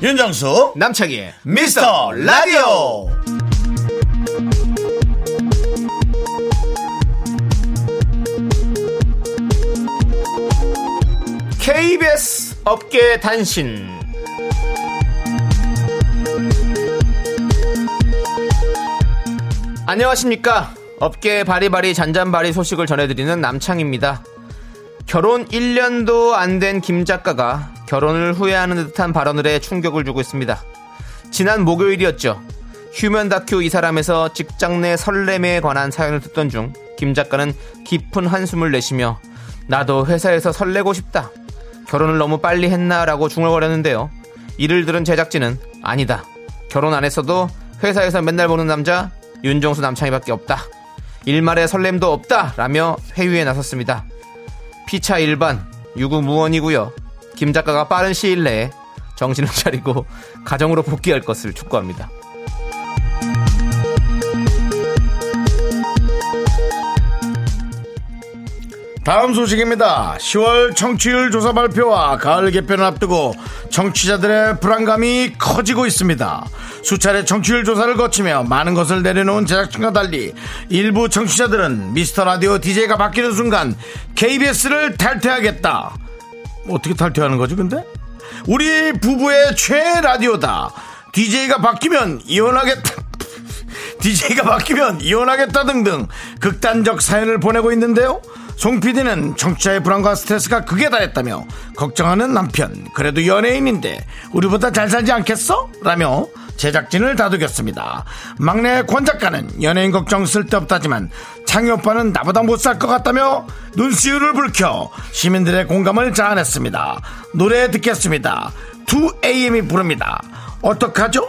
윤정수 남창희의 미스터 라디오. KBS 업계 단신. 안녕하십니까. 업계 바리바리 잔잔바리 소식을 전해드리는 남창희입니다. 결혼 1년도 안 된 김 작가가 결혼을 후회하는 듯한 발언을 해 충격을 주고 있습니다. 지난 목요일이었죠. 휴먼 다큐 이 사람에서 직장 내 설렘에 관한 사연을 듣던 중 김 작가는 깊은 한숨을 내쉬며 나도 회사에서 설레고 싶다. 결혼을 너무 빨리 했나라고 중얼거렸는데요. 이를 들은 제작진은 아니다. 결혼 안 했어도 회사에서 맨날 보는 남자 윤정수 남창희밖에 없다. 일말의 설렘도 없다 라며 회유에 나섰습니다. 피차 일반 유구무원이고요. 김 작가가 빠른 시일 내에 정신을 차리고 가정으로 복귀할 것을 촉구합니다. 다음 소식입니다. 10월 청취율 조사 발표와 가을 개편을 앞두고 청취자들의 불안감이 커지고 있습니다. 수차례 청취율 조사를 거치며 많은 것을 내려놓은 제작진과 달리 일부 청취자들은 미스터라디오 DJ가 바뀌는 순간 KBS를 탈퇴하겠다. 어떻게 탈퇴하는 거지 근데? 우리 부부의 최애 라디오다. DJ가 바뀌면 이혼하겠다 등등 극단적 사연을 보내고 있는데요. 송 PD는 청취자의 불안과 스트레스가 극에 달했다며 걱정하는 남편, 그래도 연예인인데 우리보다 잘 살지 않겠어? 라며 제작진을 다독였습니다. 막내 권 작가는 연예인 걱정 쓸데없다지만 창희 오빠는 나보다 못 살 것 같다며 눈시울을 붉혀 시민들의 공감을 자아냈습니다. 노래 듣겠습니다. 2AM이 부릅니다. 어떡하죠?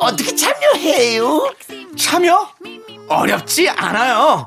어떻게 참여해요? 참여? 어렵지 않아요.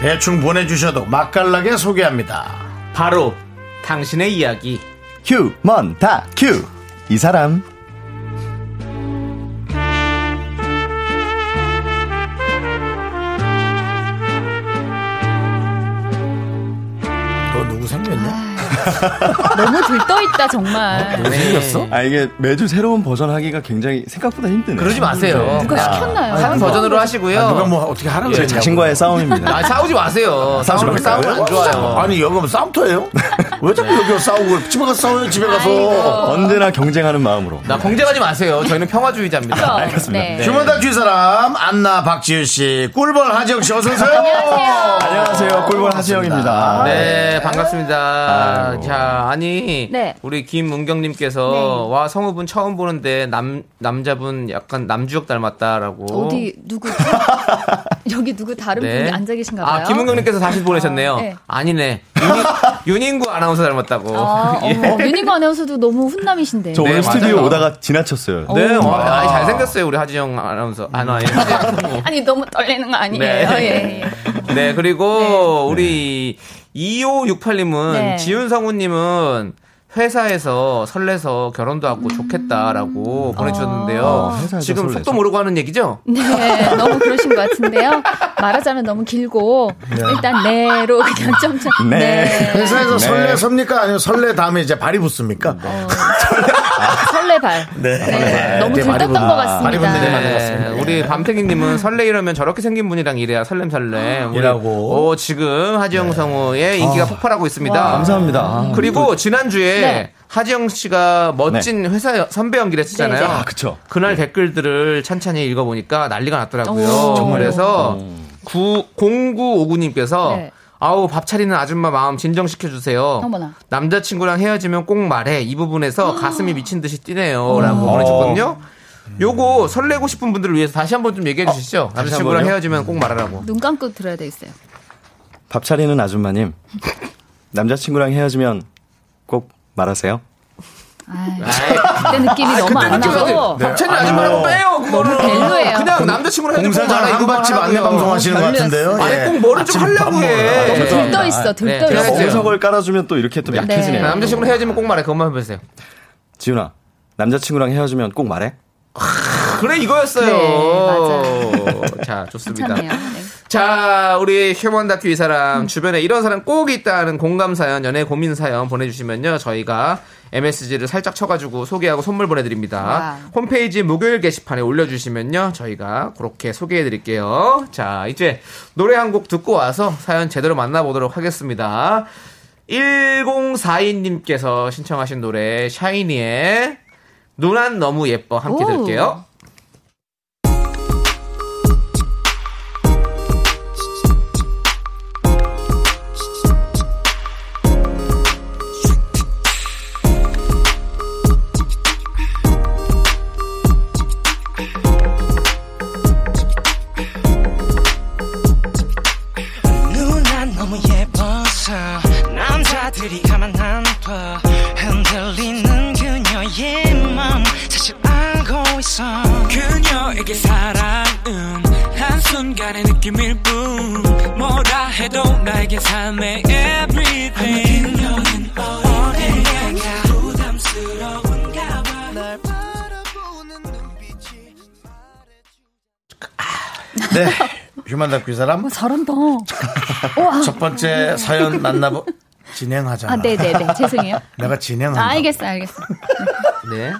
대충 보내주셔도 맛깔나게 소개합니다. 바로 당신의 이야기 휴먼 다큐 이 사람. 너 누구 생겼냐? 너무 들떠있다 정말. 왜 생겼어? 아 이게 매주 새로운 버전 하기가 굉장히 생각보다 힘드네요. 그러지 마세요. 누가 시켰나요? 다른 버전으로 하시고요. 누가 뭐 어떻게 하라고. 제 자신과의 싸움입니다. 아 싸우지 마세요. 싸움은 안 좋아요. 아니 여기 가면 싸움터예요? 왜 자꾸 여기서 싸우고 집에 가서 싸워요. 집에 가서 아이고. 언제나 경쟁하는 마음으로. 나 경쟁하지 마세요. 저희는 평화주의자입니다. 알겠습니다. 네. 휴먼 다큐 이 사람 안나 박지윤 씨, 꿀벌 하지영 씨 어서 오세요. 안녕하세요. 안녕하세요. 꿀벌 하지영입니다. 네 반갑습니다. 아이고. 자 아니 네. 우리 김은경님께서 네. 와 성우분 처음 보는데 남자분 약간 남주혁 닮았다라고. 어디 누구? 여기 누구 다른 네. 분이 앉아 계신가봐요. 아 김은경님께서 다시 보내셨네요. 네. 아니네. 윤인구 아나운서 닮았다고. 아, 예. 윤인구 아나운서도 너무 훈남이신데. 저 오늘 네, 스튜디오 맞아요. 오다가 지나쳤어요. 네, 와. 아니, 잘생겼어요 우리 하지영 아나운서. 아니 너무 떨리는 거 아니에요. 네, 예, 예. 네 그리고 네. 우리 2568님은 네. 지윤 성우님은 회사에서 설레서 결혼도 하고 좋겠다라고 보내주셨는데요. 지금 설레서. 속도 모르고 하는 얘기죠? 네, 너무 그러신 것 같은데요. 말하자면 너무 길고 네. 일단 네로 그냥 점점 네. 네. 회사에서 네. 설레섭니까? 아니면 설레 다음에 이제 발이 붙습니까? 설레발. 네. 네. 네. 너무 들떴던 것 같습니다. 네. 네. 우리 밤태기님은 설레 이러면 저렇게 생긴 분이랑 일해야 설렘설렘이라고. 지금 하지영 네. 성우의 인기가 폭발하고 있습니다. 와. 감사합니다. 그리고 지난주에 네. 하지영 씨가 멋진 네. 회사 선배 연기를 했잖아요. 네. 아, 그쵸. 그날 네. 댓글들을 찬찬히 읽어보니까 난리가 났더라고요. 정말. 그래서 0959님께서 네. 아우 밥 차리는 아줌마 마음 진정시켜주세요. 어머나. 남자친구랑 헤어지면 꼭 말해. 이 부분에서 가슴이 미친 듯이 뛰네요 라고 보내줬거든요. 요거 설레고 싶은 분들을 위해서 다시 한번 좀 얘기해 주시죠. 남자친구랑 헤어지면 꼭 말하라고. 눈 감고 들어야 돼 있어요. 밥 차리는 아줌마님 남자친구랑 헤어지면 꼭 말하세요. 그때 느낌이 너무 안 나고. 밥 차리는 아줌마라고 빼요. 너무 별로예요. 그냥 남자친구랑 헤어지면 꼭 말하라고. 공사장 한밭집 안내 방송하시는 것 같은데요. 아니 꼭 뭐를 좀 하려고 해. 들떠있어. 들떠있어. 정석을 깔아주면 또 이렇게 또 약해지네요. 남자친구랑 헤어지면 꼭 말해. 그것만 해보세요. 지윤아 남자친구랑 헤어지면 꼭 말해. 그래 이거였어요. 네, 자 좋습니다. 네. 자 우리 휴먼 다큐 이 사람 주변에 이런 사람 꼭 있다는 공감 사연, 연애 고민 사연 보내주시면요 저희가 MSG를 살짝 쳐가지고 소개하고 선물 보내드립니다. 와. 홈페이지 목요일 게시판에 올려주시면요 저희가 그렇게 소개해드릴게요. 자 이제 노래 한 곡 듣고 와서 사연 제대로 만나보도록 하겠습니다. 1042님께서 신청하신 노래 샤이니의 누난 너무 예뻐 함께 들을게요. 누난 너무 예뻐서 남자들이 가만 안 둬. 흔들리는 그녀의 사실 알고 있어. 그녀에게 사랑은 한순간의 느낌일 뿐. 뭐라 해도 나에게 삶의 everything. 아마 그녀는 어린 내가 부담스러운가 봐. 날 바라보는 눈빛이 말해줘. 네 휴먼 다큐 이 사람 잘한다. 첫 번째 사연 만나보 진행하잖아. 아, 네네네. 죄송해요. 내가 진행한다. 아, 알겠어. 네.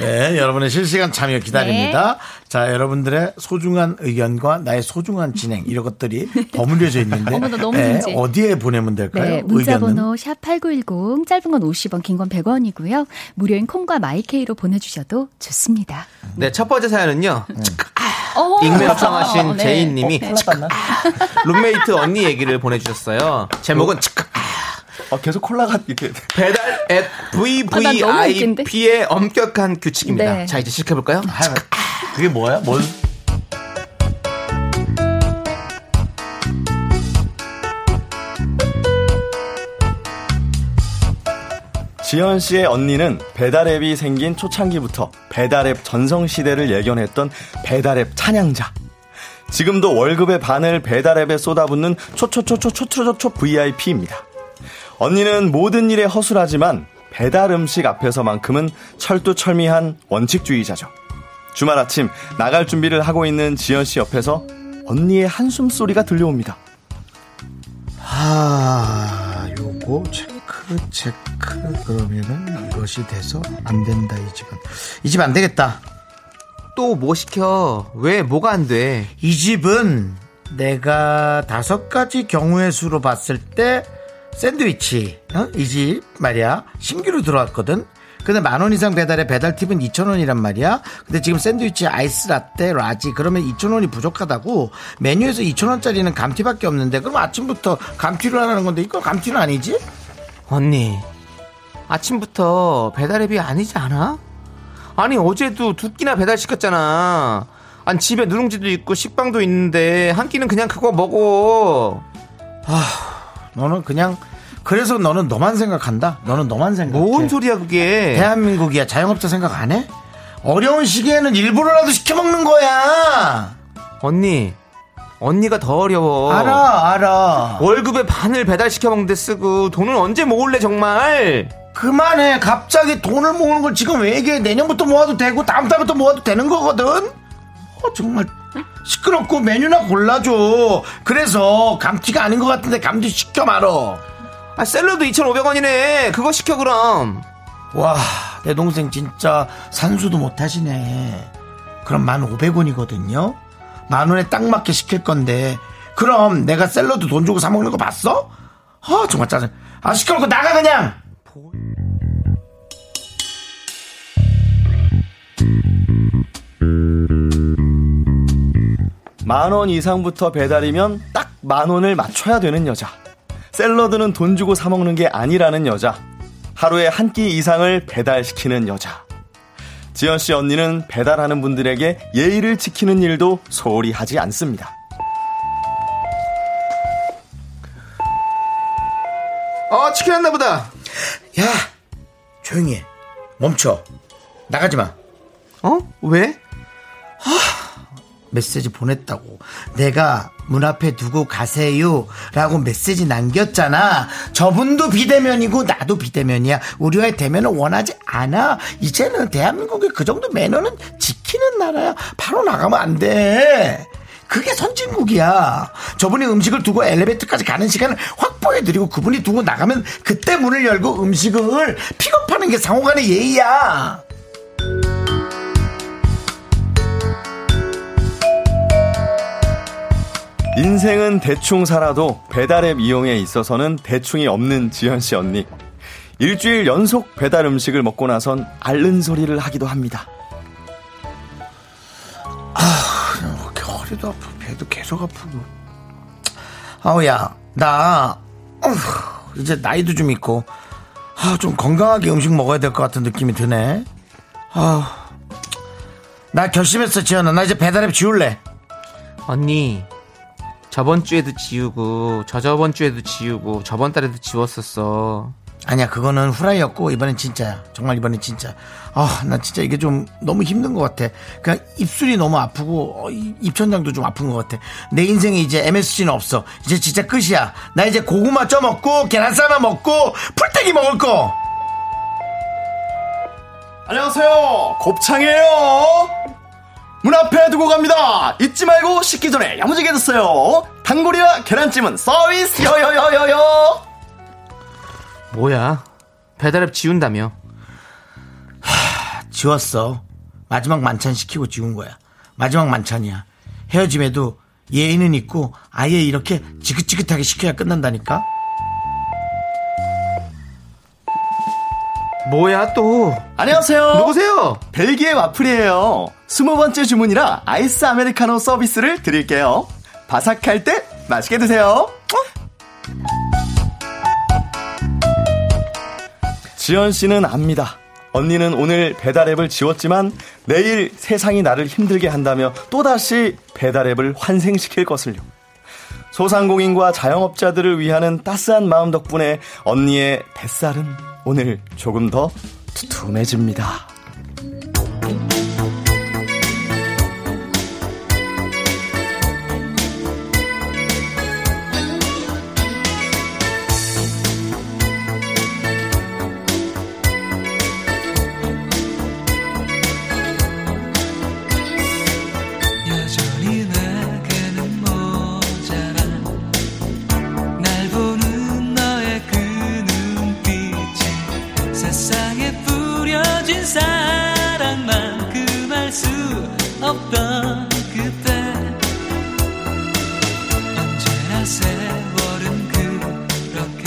네, 여러분의 실시간 참여 기다립니다. 네. 자, 여러분들의 소중한 의견과 나의 소중한 진행 이런 것들이 버무려져 있는데 네, 어디에 보내면 될까요? 네, 문자번호 샵8910 짧은 건 50원, 긴 건 100원이고요. 무료인 콩과 마이케이로 보내주셔도 좋습니다. 네, 첫 번째 사연은요. 익명 요청하신 네. 제인님이 룸메이트 언니 얘기를 보내주셨어요. 제목은 계속 콜라가 이렇게 배달 앱 VVIP의 엄격한 규칙입니다. 네. 자 이제 시작해볼까요? 그게 뭐야? 뭘? 지현 씨의 언니는 배달앱이 생긴 초창기부터 배달앱 전성시대를 예견했던 배달앱 찬양자. 지금도 월급의 반을 배달앱에 쏟아붓는 초초초초초초초 VIP입니다. 언니는 모든 일에 허술하지만 배달 음식 앞에서만큼은 철두철미한 원칙주의자죠. 주말 아침 나갈 준비를 하고 있는 지현 씨 옆에서 언니의 한숨 소리가 들려옵니다. 요거 체크. 체크. 그러면은 이것이 돼서 안 된다. 이 집은 이 집 안 되겠다. 또 뭐 시켜? 왜 뭐가 안 돼? 이 집은 내가 5가지 경우의 수로 봤을 때 샌드위치 이 집 말이야 신규로 들어왔거든. 근데 10,000원 이상 배달에 배달팁은 2,000원이란 말이야. 근데 지금 샌드위치, 아이스 라떼, 라지 그러면 2,000원이 부족하다고. 메뉴에서 2,000원짜리는 감튀밖에 없는데 그럼 아침부터 감튀를 하라는 건데 이건 감튀는 아니지? 언니 아침부터 배달앱이 아니지 않아? 아니 어제도 2끼나 배달시켰잖아. 아니 집에 누룽지도 있고 식빵도 있는데 한 끼는 그냥 그거 먹어. 아, 너는 그냥 그래서 너는 너만 생각한다? 너는 너만 생각해. 뭔 소리야 그게. 대한민국이야. 자영업자 생각 안 해? 어려운 시기에는 일부러라도 시켜먹는 거야. 언니가 더 어려워. 알아. 월급의 반을 배달시켜먹는데 쓰고 돈은 언제 모을래 정말. 그만해. 갑자기 돈을 모으는 걸 지금 왜 얘기해. 내년부터 모아도 되고 다음 달부터 모아도 되는 거거든. 정말 시끄럽고 메뉴나 골라줘. 그래서 감튀가 아닌 것 같은데 감튀 시켜 말어. 아, 샐러드 2,500원이네. 그거 시켜 그럼. 와, 내 동생 진짜 산수도 못하시네. 그럼 15,000원이거든요 10,000원에 딱 맞게 시킬 건데 그럼 내가 샐러드 돈 주고 사 먹는 거 봤어? 아, 정말 짜증. 아, 시끄럽고 나가 그냥. 만원 이상부터 배달이면 딱 10,000원을 맞춰야 되는 여자. 샐러드는 돈 주고 사 먹는 게 아니라는 여자. 하루에 한 끼 이상을 배달시키는 여자. 지연씨 언니는 배달하는 분들에게 예의를 지키는 일도 소홀히 하지 않습니다. 치킨 왔나 보다. 야, 조용히 해. 멈춰. 나가지 마. 어? 왜? 메시지 보냈다고. 내가 문 앞에 두고 가세요 라고 메시지 남겼잖아. 저분도 비대면이고 나도 비대면이야. 우리와의 대면을 원하지 않아. 이제는 대한민국의 그 정도 매너는 지키는 나라야. 바로 나가면 안 돼. 그게 선진국이야. 저분이 음식을 두고 엘리베이터까지 가는 시간을 확보해드리고 그분이 두고 나가면 그때 문을 열고 음식을 픽업하는 게 상호간의 예의야. 인생은 대충 살아도 배달앱 이용에 있어서는 대충이 없는 지현씨 언니. 일주일 연속 배달 음식을 먹고 나선 앓는 소리를 하기도 합니다. 아, 허리도 아프고 배도 계속 아프고. 아우야, 나 이제 나이도 좀 있고 좀 건강하게 음식 먹어야 될 것 같은 느낌이 드네. 나 결심했어 지현아. 나 이제 배달앱 지울래. 언니 저번 주에도 지우고 저저번 주에도 지우고 저번 달에도 지웠었어. 아니야, 그거는 후라이였고 이번엔 진짜야. 정말 이번엔 진짜. 나 진짜 이게 좀 너무 힘든 것 같아. 그냥 입술이 너무 아프고 입천장도 좀 아픈 것 같아. 내 인생에 이제 MSG는 없어. 이제 진짜 끝이야. 나 이제 고구마 쪄 먹고 계란싸마 먹고 풀떼기 먹을 거. 안녕하세요, 곱창이에요. 문 앞에 두고 갑니다. 잊지 말고 식기 전에 야무지게 드세요. 단골이라 계란찜은 서비스. 요요요요요. 뭐야, 배달앱 지운다며. 지웠어. 마지막 만찬 시키고 지운 거야. 마지막 만찬이야. 헤어짐에도 예의는 있고 아예 이렇게 지긋지긋하게 시켜야 끝난다니까. 뭐야 또. 안녕하세요. 누구세요? 벨기에 와플이에요. 20번째 주문이라 아이스 아메리카노 서비스를 드릴게요. 바삭할 때 맛있게 드세요. 지연씨는 압니다. 언니는 오늘 배달앱을 지웠지만 내일 세상이 나를 힘들게 한다며 또다시 배달앱을 환생시킬 것을요. 소상공인과 자영업자들을 위하는 따스한 마음 덕분에 언니의 뱃살은 오늘 조금 더 두툼해집니다. 세상에 뿌려진 사랑만큼 알 수 없던 그때 언제나 세월은 그렇게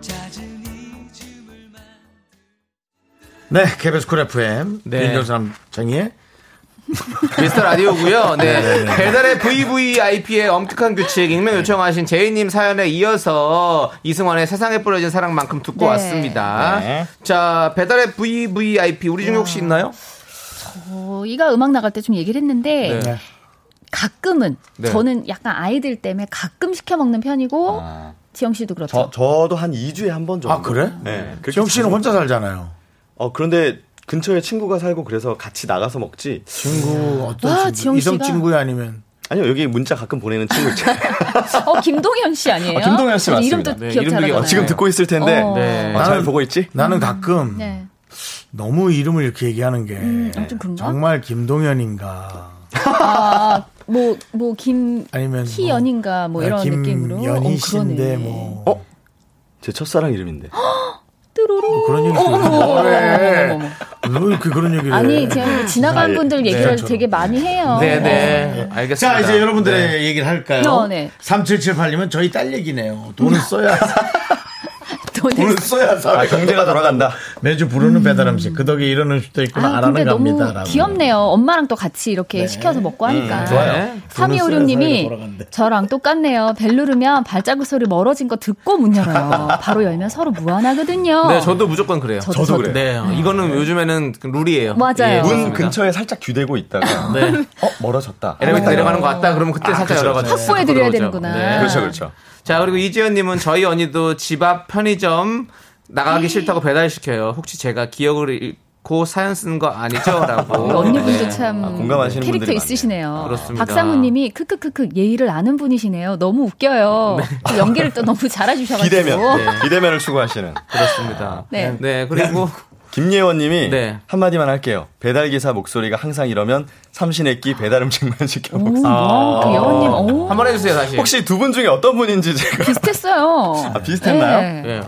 잦은 이쯤을만. 네, KBS 쿨 FM 윤정수 남창희의 미스터 라디오고요. 네. 배달의 VVIP의 엄격한 규칙 익명 요청하신 제이님 사연에 이어서 이승환의 세상에 뿌려진 사랑만큼 듣고 왔습니다. 네. 자, 배달의 VVIP 우리 중에 혹시 있나요? 저희가 음악 나갈 때 좀 얘기를 했는데 가끔은 저는 약간 아이들 때문에 가끔 시켜 먹는 편이고 지영 씨도 그렇죠. 저도 한 2주에 한 번 정도. 아, 그래? 네. 지영 씨는 혼자 살잖아요. 그런데 근처에 친구가 살고 그래서 같이 나가서 먹지. 친구 어떤 와, 친구? 이성 친구야 아니면? 아니요, 여기 문자 가끔 보내는 친구 있잖아요. 김동현 씨 아니에요? 김동현 씨 맞습니다. 이름도 네, 기억 잘하잖아요. 지금 듣고 있을 텐데 잘 보고 있지? 나는 가끔 너무 이름을 이렇게 얘기하는 게 정말 김동현인가? 아니면 희연인가 뭐 이런 느낌으로. 김연희 씨인데 뭐. 제 첫사랑 이름인데. 그런 얘기 왜 그런 얘기를 아니 제가 지나간 분들 얘기를 되게 많이 해요. 네네. 알겠습니다. 자, 이제 여러분들의 얘기를 할까요? 3778님은 저희 딸 얘기네요. 돈을 써야 돈을 써야 경제가 돌아간다. 매주 부르는 배달음식 그 덕에 이런 음식도 있구나. 안 하는 겁니다. 너무 귀엽네요. 엄마랑 또 같이 이렇게 시켜서 먹고 하니까. 좋아요. 3256님이 저랑 똑같네요. 벨 누르면 발자국 소리 멀어진 거 듣고 문 열어요. 바로 열면 서로 무한하거든요. 네, 저도 무조건 그래요. 저도 그래요. 네, 이거는 요즘에는 룰이에요. 맞아요. 문 근처에 살짝 규대고 있다가 멀어졌다. 엘리베이터 내려가는 거 같다. 그러면 그때 살짝 열어가지고 확보해드려야 되는구나. 그렇죠, 그렇죠. 자, 그리고 이지연님은 저희 언니도 집 앞 편의점 나가기 싫다고 배달시켜요. 혹시 제가 기억을 잃고 사연 쓴 거 아니죠? 라고. 언니분도 참 공감하시는 캐릭터 있으시네요. 그렇습니다. 박상우님이 크크크크 예의를 아는 분이시네요. 너무 웃겨요. 네. 연기를 또 너무 잘해주셔가지고. 비대면. 비대면을 추구하시는. 그렇습니다. 네, 그리고. 김예원님이 한마디만 할게요. 배달기사 목소리가 항상 이러면 삼시네끼 배달음식만 시켜 먹습니다. 예원님 한번 해주세요 다시. 혹시 두 분 중에 어떤 분인지 제가 비슷했어요. 아, 비슷했나요? 네.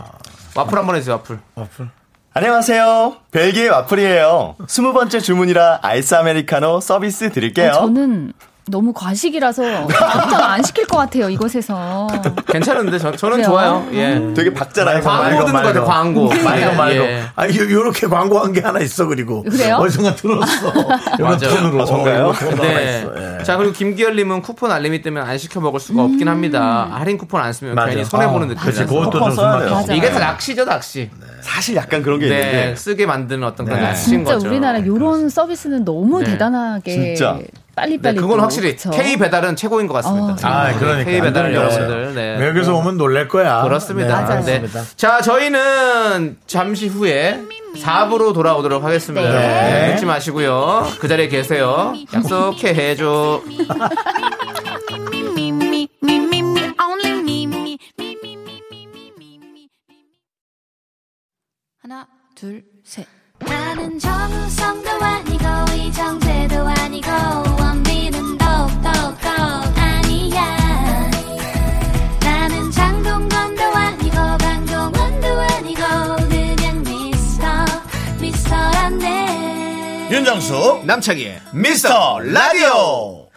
와플 한번 해주세요. 와플. 안녕하세요. 벨기에 와플이에요. 20번째 주문이라 아이스 아메리카노 서비스 드릴게요. 저는 너무 과식이라서 당장 안 시킬 것 같아요 이곳에서. 괜찮은데 저는 좋아요. 예, 되게 박자라요. 광고 듣는 거 같아. 광고. 말고. 아, 이렇게 광고한 게 하나 있어 그리고. 그래요? 어디선가 들었어. 이런 톤으로. 정말요? 네. 자, 그리고 김기열님은 쿠폰 알림이 뜨면 안 시켜 먹을 수가 없긴 합니다. 할인 쿠폰 안 쓰면 괜히 손해 보는 느낌이라서. 그것도 좀 맞아요. 이게 다 낚시죠, 낚시. 사실 약간 그런 게 있는데 쓰게 만드는 어떤 그런 낚시인 거죠. 진짜 우리나라 이런 서비스는 너무 대단하게. 진짜. 빨리빨리. 네, 그건 확실히 그쵸? K배달은 최고인 것 같습니다. 그러니까. K배달은 여러분들. 여기서 오면 놀랄 거야. 그렇습니다. 맞습니다. 자, 저희는 잠시 후에 4부로 돌아오도록 하겠습니다. 잊지 마시고요. 그 자리에 계세요. 약속해 해줘. 하나, 둘, 셋. 나는 정우성도 아니고 이정재도 아니고 원빈은 더욱더 아니야. 나는 장동건도 아니고 강동원도 아니고 그냥 미스터란데. 윤정수 남창희의 미스터 라디오.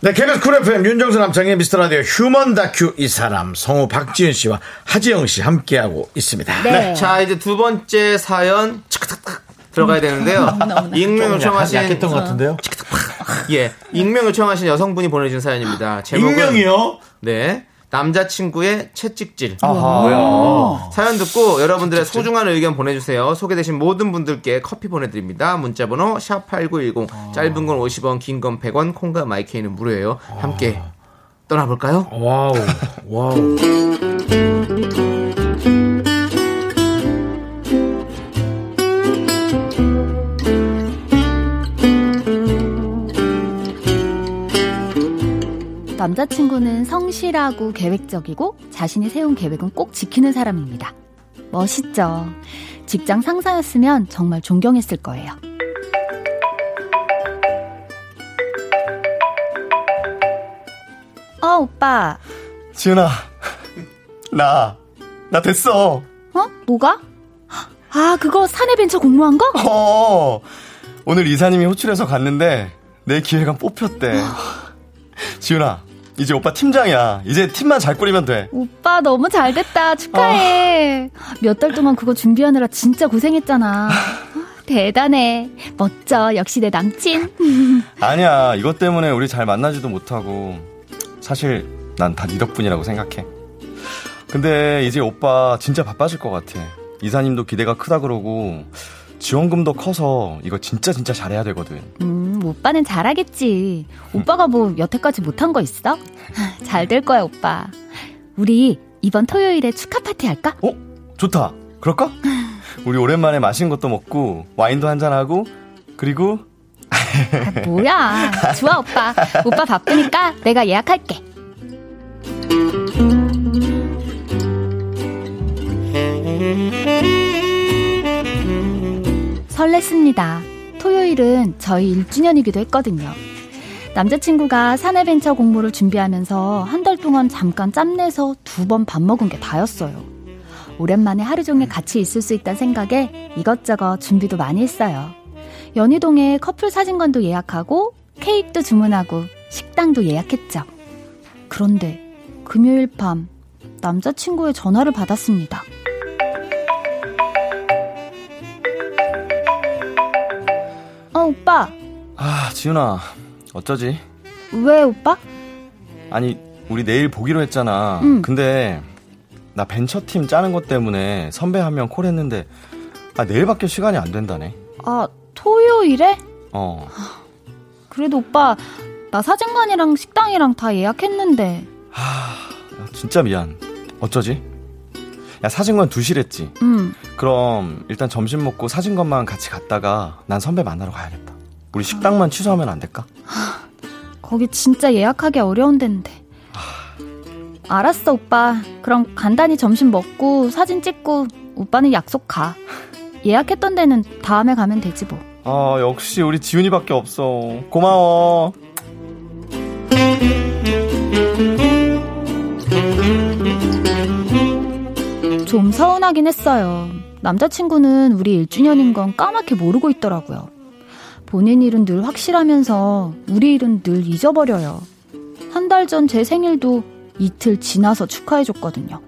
네, KBS 쿨 FM 윤정수 남창희의 미스터라디오 휴먼 다큐 이 사람 성우 박지윤 씨와 하지영 씨 함께하고 있습니다. 네. 자, 이제 두 번째 사연 착착착 들어가야 되는데요. 익명 요청하신 약했던 것 같은데요. 익명 요청하신 여성분이 보내주신 사연입니다. 제목은 익명이요? 네. 남자친구의 채찍질. 사연 듣고 여러분들의 채찍질. 소중한 의견 보내주세요. 소개되신 모든 분들께 커피 보내드립니다. 문자번호 샵8910. 짧은 건 50원, 긴 건 100원. 콩과 마이케이는 무료예요. 함께 떠나볼까요? 와우. 남자친구는 성실하고 계획적이고 자신이 세운 계획은 꼭 지키는 사람입니다. 멋있죠. 직장 상사였으면 정말 존경했을 거예요. 오빠. 지은아, 나 됐어. 뭐가? 아, 그거 사내벤처 공모한 거? 어, 오늘 이사님이 호출해서 갔는데 내 기획안 뽑혔대. 지윤아, 이제 오빠 팀장이야. 이제 팀만 잘 꾸리면 돼. 오빠 너무 잘됐다. 축하해. 몇 달 동안 그거 준비하느라 진짜 고생했잖아. 대단해. 멋져. 역시 내 남친. 아니야, 이것 때문에 우리 잘 만나지도 못하고. 사실 난 다 네 덕분이라고 생각해. 근데 이제 오빠 진짜 바빠질 것 같아. 이사님도 기대가 크다 그러고 지원금도 커서 이거 진짜 잘해야 되거든. 오빠는 잘하겠지. 오빠가 뭐 여태까지 못한 거 있어? 잘 될 거야, 오빠. 우리 이번 토요일에 축하 파티 할까? 어? 좋다. 그럴까? 우리 오랜만에 맛있는 것도 먹고 와인도 한잔하고 그리고 아, 뭐야. 좋아, 오빠. 오빠 바쁘니까 내가 예약할게. 설렜습니다. 토요일은 저희 1주년이기도 했거든요. 남자친구가 사내벤처 공모를 준비하면서 한 달 동안 잠깐 짬내서 2번 밥 먹은 게 다였어요. 오랜만에 하루 종일 같이 있을 수 있다는 생각에 이것저것 준비도 많이 했어요. 연희동에 커플 사진관도 예약하고 케이크도 주문하고 식당도 예약했죠. 그런데 금요일 밤 남자친구의 전화를 받았습니다. 오빠. 아, 지윤아, 어쩌지? 왜, 오빠? 아니, 우리 내일 보기로 했잖아. 근데 나 벤처팀 짜는 것 때문에 선배 한 명 콜했는데 내일밖에 시간이 안 된다네. 아, 토요일에? 어. 그래도 오빠, 나 사진관이랑 식당이랑 다 예약했는데. 하, 진짜 미안. 어쩌지? 야, 사진관 2시랬지? 그럼 일단 점심 먹고 사진관만 같이 갔다가 난 선배 만나러 가야겠다. 우리 식당만 취소하면 안 될까? 하, 거기 진짜 예약하기 어려운 데인데. 하. 알았어, 오빠. 그럼 간단히 점심 먹고 사진 찍고 오빠는 약속 가. 예약했던 데는 다음에 가면 되지 뭐. 아, 역시 우리 지훈이밖에 없어. 고마워. 좀 서운하긴 했어요. 남자친구는 우리 1주년인 건 까맣게 모르고 있더라고요. 본인 일은 늘 확실하면서 우리 일은 늘 잊어버려요. 한 달 전 제 생일도 이틀 지나서 축하해줬거든요.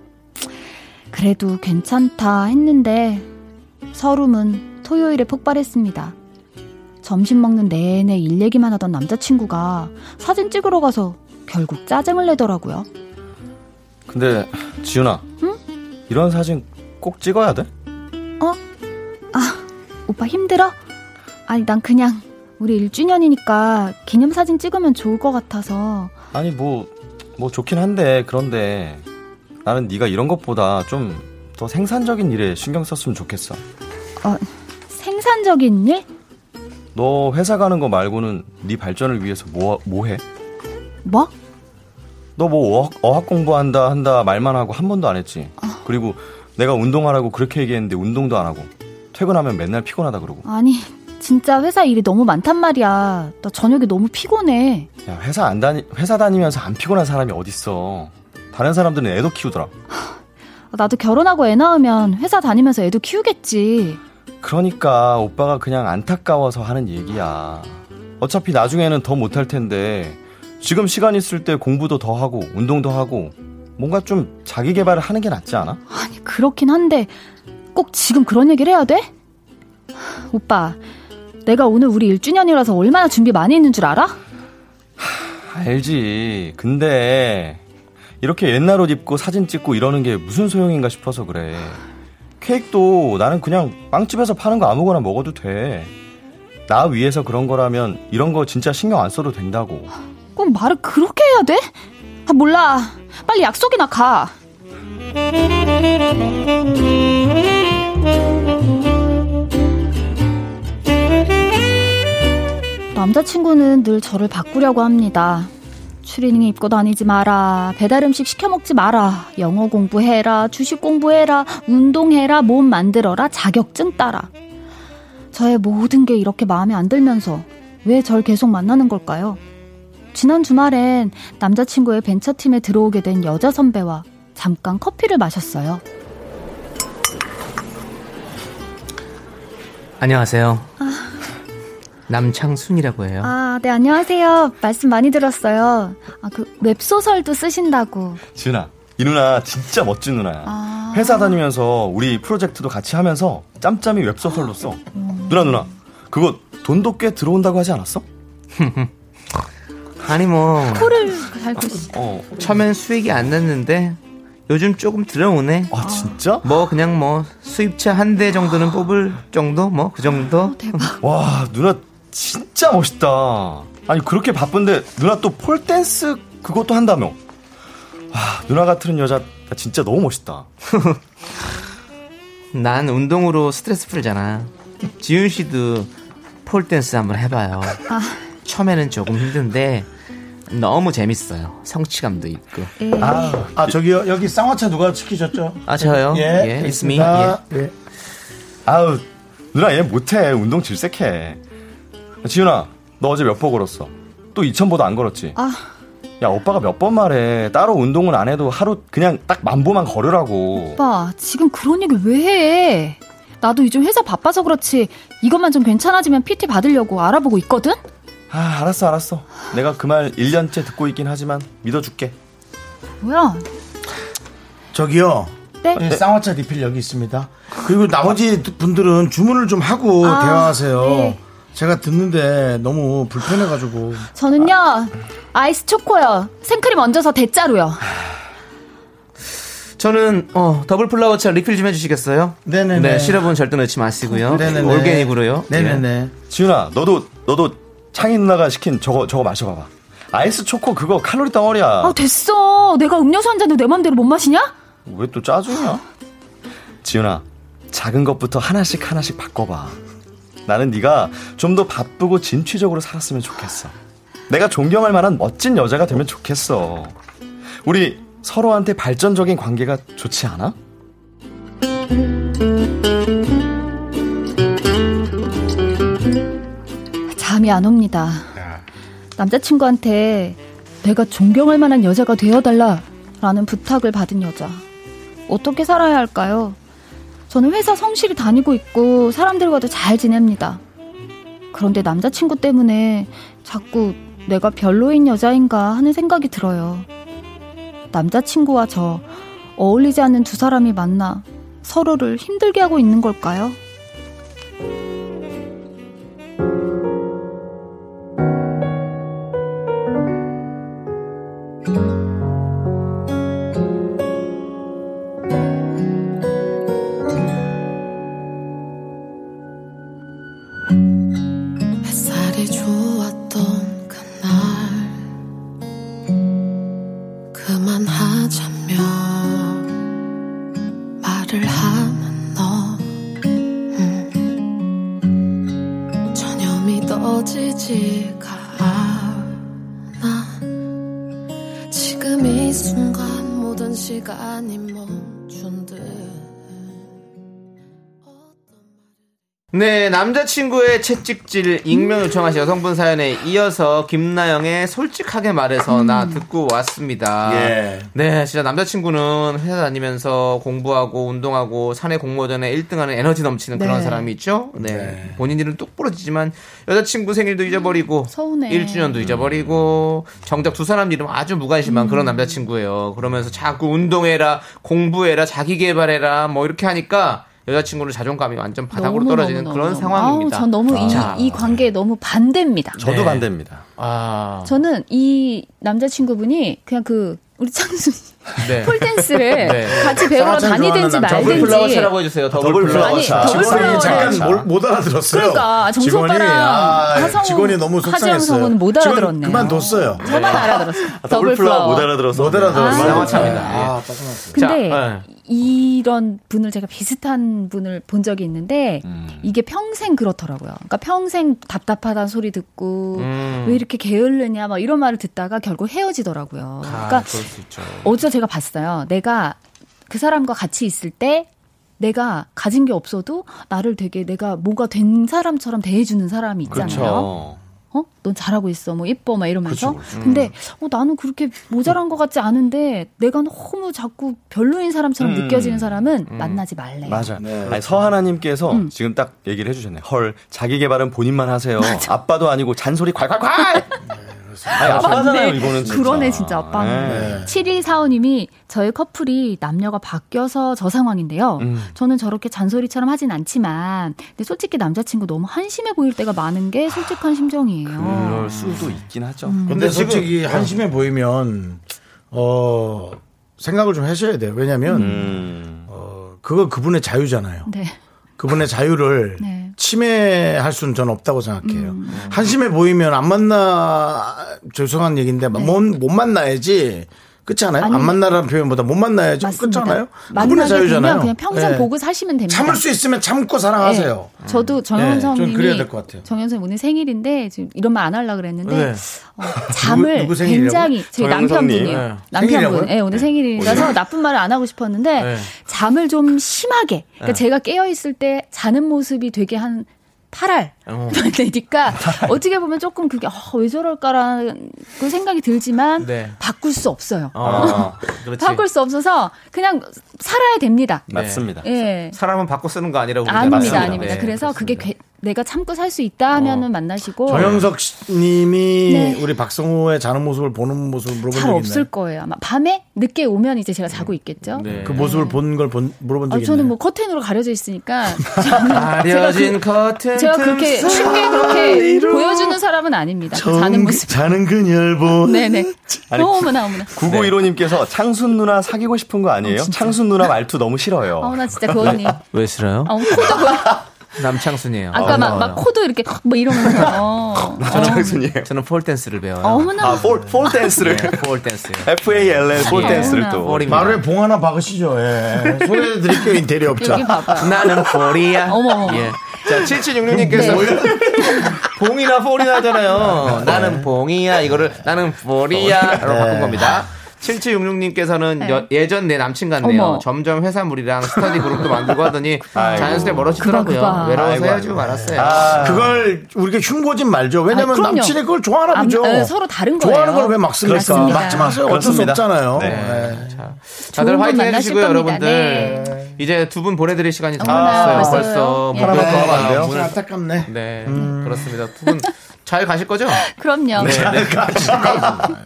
그래도 괜찮다 했는데 서름은 토요일에 폭발했습니다. 점심 먹는 내내 일 얘기만 하던 남자친구가 사진 찍으러 가서 결국 짜증을 내더라고요. 근데 지윤아, 응? 이런 사진 꼭 찍어야 돼? 어? 아, 오빠 힘들어? 아니, 난 그냥 우리 1주년이니까 기념사진 찍으면 좋을 것 같아서. 아니, 뭐 좋긴 한데, 그런데 나는 네가 이런 것보다 좀 더 생산적인 일에 신경 썼으면 좋겠어. 어, 생산적인 일? 너 회사 가는 거 말고는 네 발전을 위해서 뭐 해? 뭐? 너 뭐 어학 공부한다 한다 말만 하고 한 번도 안 했지. 그리고 내가 운동하라고 그렇게 얘기했는데 운동도 안 하고 퇴근하면 맨날 피곤하다 그러고. 아니, 진짜 회사 일이 너무 많단 말이야. 나 저녁에 너무 피곤해. 야, 회사 다니면서 안 피곤한 사람이 어딨어. 다른 사람들은 애도 키우더라. 나도 결혼하고 애 낳으면 회사 다니면서 애도 키우겠지. 그러니까 오빠가 그냥 안타까워서 하는 얘기야. 어차피 나중에는 더 못할 텐데 지금 시간 있을 때 공부도 더 하고 운동도 하고 뭔가 좀 자기 개발을 하는 게 낫지 않아? 아니, 그렇긴 한데 꼭 지금 그런 얘기를 해야 돼? 오빠, 내가 오늘 우리 1주년이라서 얼마나 준비 많이 했는 줄 알아? 알지. 근데 이렇게 옛날 옷 입고 사진 찍고 이러는 게 무슨 소용인가 싶어서 그래. 케이크도 나는 그냥 빵집에서 파는 거 아무거나 먹어도 돼. 나 위해서 그런 거라면 이런 거 진짜 신경 안 써도 된다고. 그럼 말을 그렇게 해야 돼? 아, 몰라. 빨리 약속이나 가. 남자친구는 늘 저를 바꾸려고 합니다. 추리닝 입고 다니지 마라. 배달음식 시켜 먹지 마라. 영어 공부해라. 주식 공부해라. 운동해라. 몸 만들어라. 자격증 따라. 저의 모든 게 이렇게 마음에 안 들면서 왜 절 계속 만나는 걸까요? 지난 주말엔 남자친구의 벤처팀에 들어오게 된 여자 선배와 잠깐 커피를 마셨어요. 안녕하세요. 아... 남창순이라고 해요. 아, 네, 안녕하세요. 말씀 많이 들었어요. 아, 그 웹소설도 쓰신다고. 지은아, 이 누나 진짜 멋진 누나야. 아... 회사 다니면서 우리 프로젝트도 같이 하면서 짬짬이 웹소설로 써. 누나 그거 돈도 꽤 들어온다고 하지 않았어? 아니 뭐 코를 잘 굽시다. 처음엔 수익이 안 났는데 요즘 조금 들어오네. 아 진짜? 뭐 그냥 뭐 수입차 한 대 정도는 뽑을 정도? 뭐 그 정도? 대박. 와 누나 진짜 멋있다. 아니 그렇게 바쁜데 누나 또 폴댄스 그것도 한다며. 와 누나 같은 여자 나 진짜 너무 멋있다. 난 운동으로 스트레스 풀잖아. 지윤 씨도 폴댄스 한번 해봐요. 아. 처음에는 조금 힘든데 너무 재밌어요. 성취감도 있고. 아 저기요 여기 쌍화차 누가 시키셨죠? 아 저요. 예, it's me. 예. 아우 누나 얘 못해. 운동 질색해. 지윤아 너 어제 몇 보 걸었어? 또 2000보도 안 걸었지? 아. 야 오빠가 몇 번 말해. 따로 운동은 안 해도 하루 그냥 딱 1000보만 걸으라고. 오빠 지금 그런 얘기 왜 해? 나도 요즘 회사 바빠서 그렇지 이것만 좀 괜찮아지면 PT 받으려고 알아보고 있거든? 아 알았어 내가 그 말 1년째 듣고 있긴 하지만 믿어줄게. 뭐야 저기요. 네? 쌍화차 리필 여기 있습니다. 그리고 나머지 분들은 주문을 좀 하고 대화하세요. 네. 제가 듣는데 너무 불편해가지고. 저는요 아이스 초코요. 생크림 얹어서 대짜로요. 저는 더블 플라워차 리필 좀 해주시겠어요? 네네네. 네, 시럽은 절대 넣지 마시고요. 네네네. 올게닉으로요. 네네네. 지윤아 너도 창희 누나가 시킨 저거 마셔봐봐. 아이스 초코 그거 칼로리 덩어리야. 아 됐어. 내가 음료수 한 잔도 내 맘대로 못 마시냐? 왜 또 짜증이야? 지윤아 작은 것부터 하나씩 바꿔봐. 나는 네가 좀 더 바쁘고 진취적으로 살았으면 좋겠어. 내가 존경할 만한 멋진 여자가 되면 좋겠어. 우리 서로한테 발전적인 관계가 좋지 않아? 감이 안 옵니다. 남자친구한테 내가 존경할 만한 여자가 되어달라라는 부탁을 받은 여자. 어떻게 살아야 할까요? 저는 회사 성실히 다니고 있고 사람들과도 잘 지냅니다. 그런데 남자친구 때문에 자꾸 내가 별로인 여자인가 하는 생각이 들어요. 남자친구와 저 어울리지 않는 두 사람이 만나 서로를 힘들게 하고 있는 걸까요? 네, 남자친구의 채찍질 익명 요청하신 여성분 사연에 이어서 김나영의 솔직하게 말해서나 듣고 왔습니다. 예. 네, 진짜 남자친구는 회사 다니면서 공부하고 운동하고 사내 공모전에 1등하는 에너지 넘치는 네. 그런 사람이 있죠. 네, 본인 일은 똑부러지지만 여자친구 생일도 잊어버리고 서운해. 1주년도 잊어버리고 정작 두 사람 일은 아주 무관심한 그런 남자친구예요. 그러면서 자꾸 운동해라, 공부해라, 자기개발해라 뭐 이렇게 하니까 여자친구는 자존감이 완전 바닥으로 떨어지는 그런 상황입니다. 아우, 전 너무 이 관계에 너무 반대입니다. 저도 네. 반대입니다. 아. 저는 이 남자친구분이 그냥 그 우리 창순 네. 폴댄스를 네. 같이 배우러 다니든지 말든지. 더블 플라워차라고 해주세요. 더블 플라워차. 직원이 잠깐 못 알아들었어요. 그러니까 정수 오빠랑 직원이 너무 속상했어요. 하지영 성은 못 알아들었네요. 그만뒀어요. 저만 알아들었어요. 더블 플라워 못 알아들었어요. 플라워차입니다. 근데 이런 분을 제가 비슷한 분을 본 적이 있는데 이게 평생 그렇더라고요. 그러니까 평생 답답하다는 소리 듣고 왜 이렇게 게을르냐 막 이런 말을 듣다가 결국 헤어지더라고요. 그러니까 어제 제가 봤어요. 내가 그 사람과 같이 있을 때 내가 가진 게 없어도 나를 되게 내가 뭐가 된 사람처럼 대해주는 사람이 있잖아요. 그렇죠. 어? 넌 잘하고 있어. 뭐 예뻐. 막 이러면서. 그치, 근데 나는 그렇게 모자란 것 같지 않은데 내가 너무 자꾸 별로인 사람처럼 느껴지는 사람은 만나지 말래. 맞아. 네. 아니, 서하나님께서 지금 딱 얘기를 해주셨네. 헐, 자기 개발은 본인만 하세요. 맞아. 아빠도 아니고 잔소리 콸콸콸. 아니, 아빠잖아요, 이거는 진짜. 그러네, 진짜 아빠는. 네. 7145님이 저희 커플이 남녀가 바뀌어서 저 상황인데요. 저는 저렇게 잔소리처럼 하진 않지만, 근데 솔직히 남자친구 너무 한심해 보일 때가 많은 게 솔직한 심정이에요. 그럴 수도 있긴 하죠. 근데 솔직히 한심해 보이면, 생각을 좀 하셔야 돼요. 왜냐면, 그거 그분의 자유잖아요. 네. 그분의 자유를 네. 침해할 수는 저는 없다고 생각해요. 한심해 보이면 안 만나, 죄송한 얘기인데, 네. 못 만나야지. 그렇지 않아요? 아니, 안 만나라는 표현보다 못 만나야지. 그렇잖아요. 그분의 자유잖아요. 그냥 평생 네. 보고 사시면 됩니다. 참을 수 있으면 참고 사랑하세요. 네. 저도 정현성님이 네. 정현성님 오늘 생일인데 지금 이런 말 안 하려고 그랬는데 네. 잠을 누구 굉장히 저희 남편분이에요. 네. 남편분 네, 오늘 네. 생일이라서 나쁜 말을 안 하고 싶었는데 네. 잠을 좀 심하게 그러니까 네. 제가 깨어 있을 때 자는 모습이 되게 한 8알 되니까 어떻게 보면 조금 그게 왜 저럴까라는 그 생각이 들지만 네. 바꿀 수 없어요. 바꿀 수 없어서 그냥 살아야 됩니다. 네. 맞습니다. 네. 사람은 바꿔 쓰는 거 아니라고 아닙니다. 맞습니다. 아닙니다. 네, 그래서 그렇습니다. 그게 내가 참고 살 수 있다 하면은 만나시고 정영석 님이 네. 우리 박성호의 자는 모습을 보는 모습을 물어본 적이 있나요? 잘 없을 거예요. 아마 밤에 늦게 오면 이제 제가 자고 있겠죠. 네. 그 모습을 본 걸 물어본 적이 있나요? 저는 뭐 커튼으로 가려져 있으니까 가려진 커튼 제가 그렇게 쉽게 그렇게 보여주는 사람은 아닙니다. 자는 모습 자는 그녀를 본 네네. 어머나 9915님께서 창순 누나 사귀고 싶은 거 아니에요? 창순 누나 말투 너무 싫어요. 나 진짜 그 언니 왜 싫어요? 코도 남창순이에요. 아까 막 코도 이렇게 뭐 이러면서. 남창순이에요. 저는 폴댄스를 배워요. 어머나. 폴댄스를. 네, 폴댄스. FALL 폴댄스를 또. 마루에 봉 하나 박으시죠. 예. 소개해드릴게요. 인테리어 업자. 여기 봐봐. 나는 폴이야. 어머머. 예. 자, 7766님께서. 봉이나 폴이나 하잖아요. 나는 봉이야. 이거를 나는 폴이야로 바꾼 겁니다. 7766님께서는 네. 예전 내 남친 같네요. 어머. 점점 회사물이랑 스터디 그룹도 만들고 하더니 자연스레 멀어지더라고요. 외로워서 헤어지고 말았어요. 그걸 우리가 흉보진 말죠. 왜냐면 남친이 그걸 좋아하나 보죠. 서로 다른 거예요. 좋아하는 걸 왜 막 씁니까? 막지 마세요. 어쩔 수 없잖아요. 네. 네. 자, 다들 화이팅 해주시고요. 겁니다. 여러분들. 네. 이제 두 분 보내드릴 시간이 다 왔어요. 벌써 못 가면 안 돼요? 안타깝네. 네, 그렇습니다. 두 분. 잘 가실 거죠? 그럼요. 네, 네.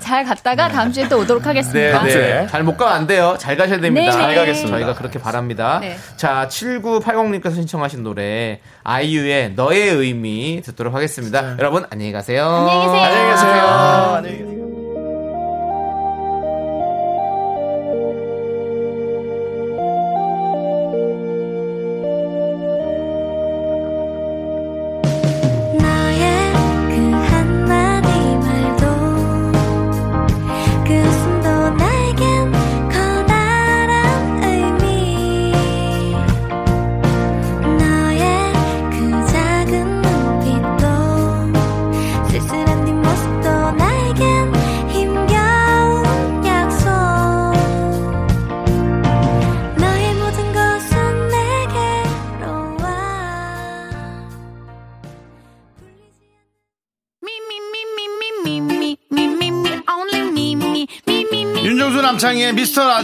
잘 갔다가 다음 주에 또 오도록 하겠습니다. 네, 네. 잘 못 가면 안 돼요. 잘 가셔야 됩니다. 네. 잘 가겠습니다. 저희가 그렇게 바랍니다. 네. 자, 7980님께서 신청하신 노래 아이유의 너의 의미 듣도록 하겠습니다. 네. 여러분 안녕히 가세요. 안녕히 계세요. 안녕히 계세요. 안녕히 계세요. 남창희의 미스터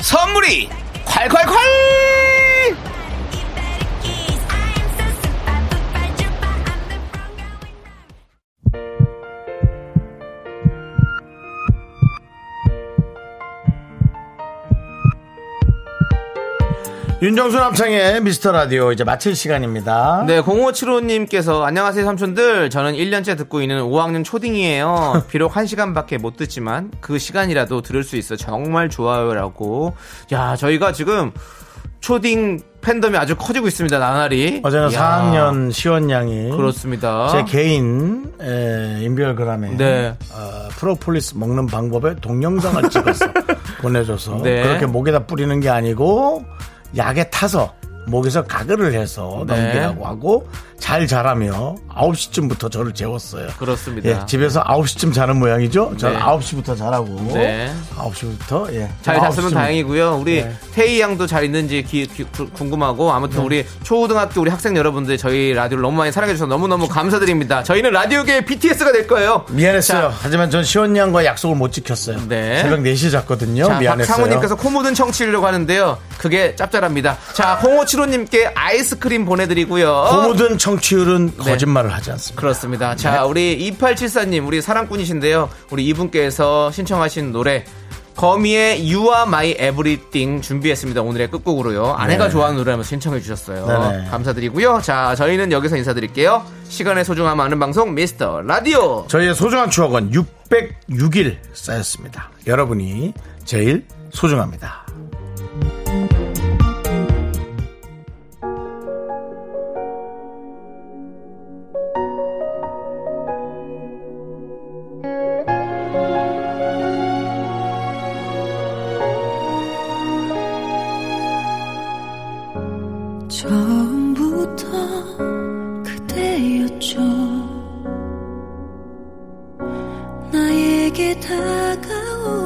선물이 콸콸콸. 윤정수 남창의 미스터라디오 이제 마칠 시간입니다. 네, 0575님께서 안녕하세요 삼촌들, 저는 1년째 듣고 있는 5학년 초딩이에요. 비록 1시간밖에 못 듣지만 그 시간이라도 들을 수 있어 정말 좋아요 라고. 야, 저희가 지금 초딩 팬덤이 아주 커지고 있습니다. 나날이. 어제는 4학년 시원양이 그렇습니다. 제 개인 인별그램에 네. 프로폴리스 먹는 방법의 동영상을 찍어서 보내줘서 네. 그렇게 목에다 뿌리는 게 아니고 약에 타서 목에서 가글을 해서 넘기라고 네. 하고 잘 자라며 9시쯤부터 저를 재웠어요. 그렇습니다. 예, 집에서 9시쯤 자는 모양이죠. 저는 네. 9시부터 자라고. 네. 9시부터 예. 잘 잤으면 다행이고요. 우리 네. 태희 양도 잘 있는지 궁금하고 아무튼 네. 우리 초등학교 우리 학생 여러분들 저희 라디오를 너무 많이 사랑해 주셔서 너무너무 감사드립니다. 저희는 라디오계의 BTS가 될 거예요. 미안했어요. 자, 하지만 전 시원 양과 약속을 못 지켰어요. 네. 새벽 4시에 잤거든요. 자, 미안했어요. 박상우님께서 코 묻은 청취하려고 하는데요. 그게 짭짤합니다. 자, 홍호 7호님께 아이스크림 보내드리고요. 코 묻은 청취율은 네. 거짓말을 하지 않습니다. 그렇습니다. 자, 네. 우리 2874님, 우리 사랑꾼이신데요. 우리 이분께서 신청하신 노래 거미의 You are my everything 준비했습니다. 오늘의 끝곡으로요. 아내가 네. 좋아하는 노래라면서 신청해 주셨어요. 네네. 감사드리고요. 자, 저희는 여기서 인사드릴게요. 시간의 소중함 아는 방송 미스터 라디오. 저희의 소중한 추억은 606일 쌓였습니다. 여러분이 제일 소중합니다. 처음부터 그대였죠. 나에게 다가오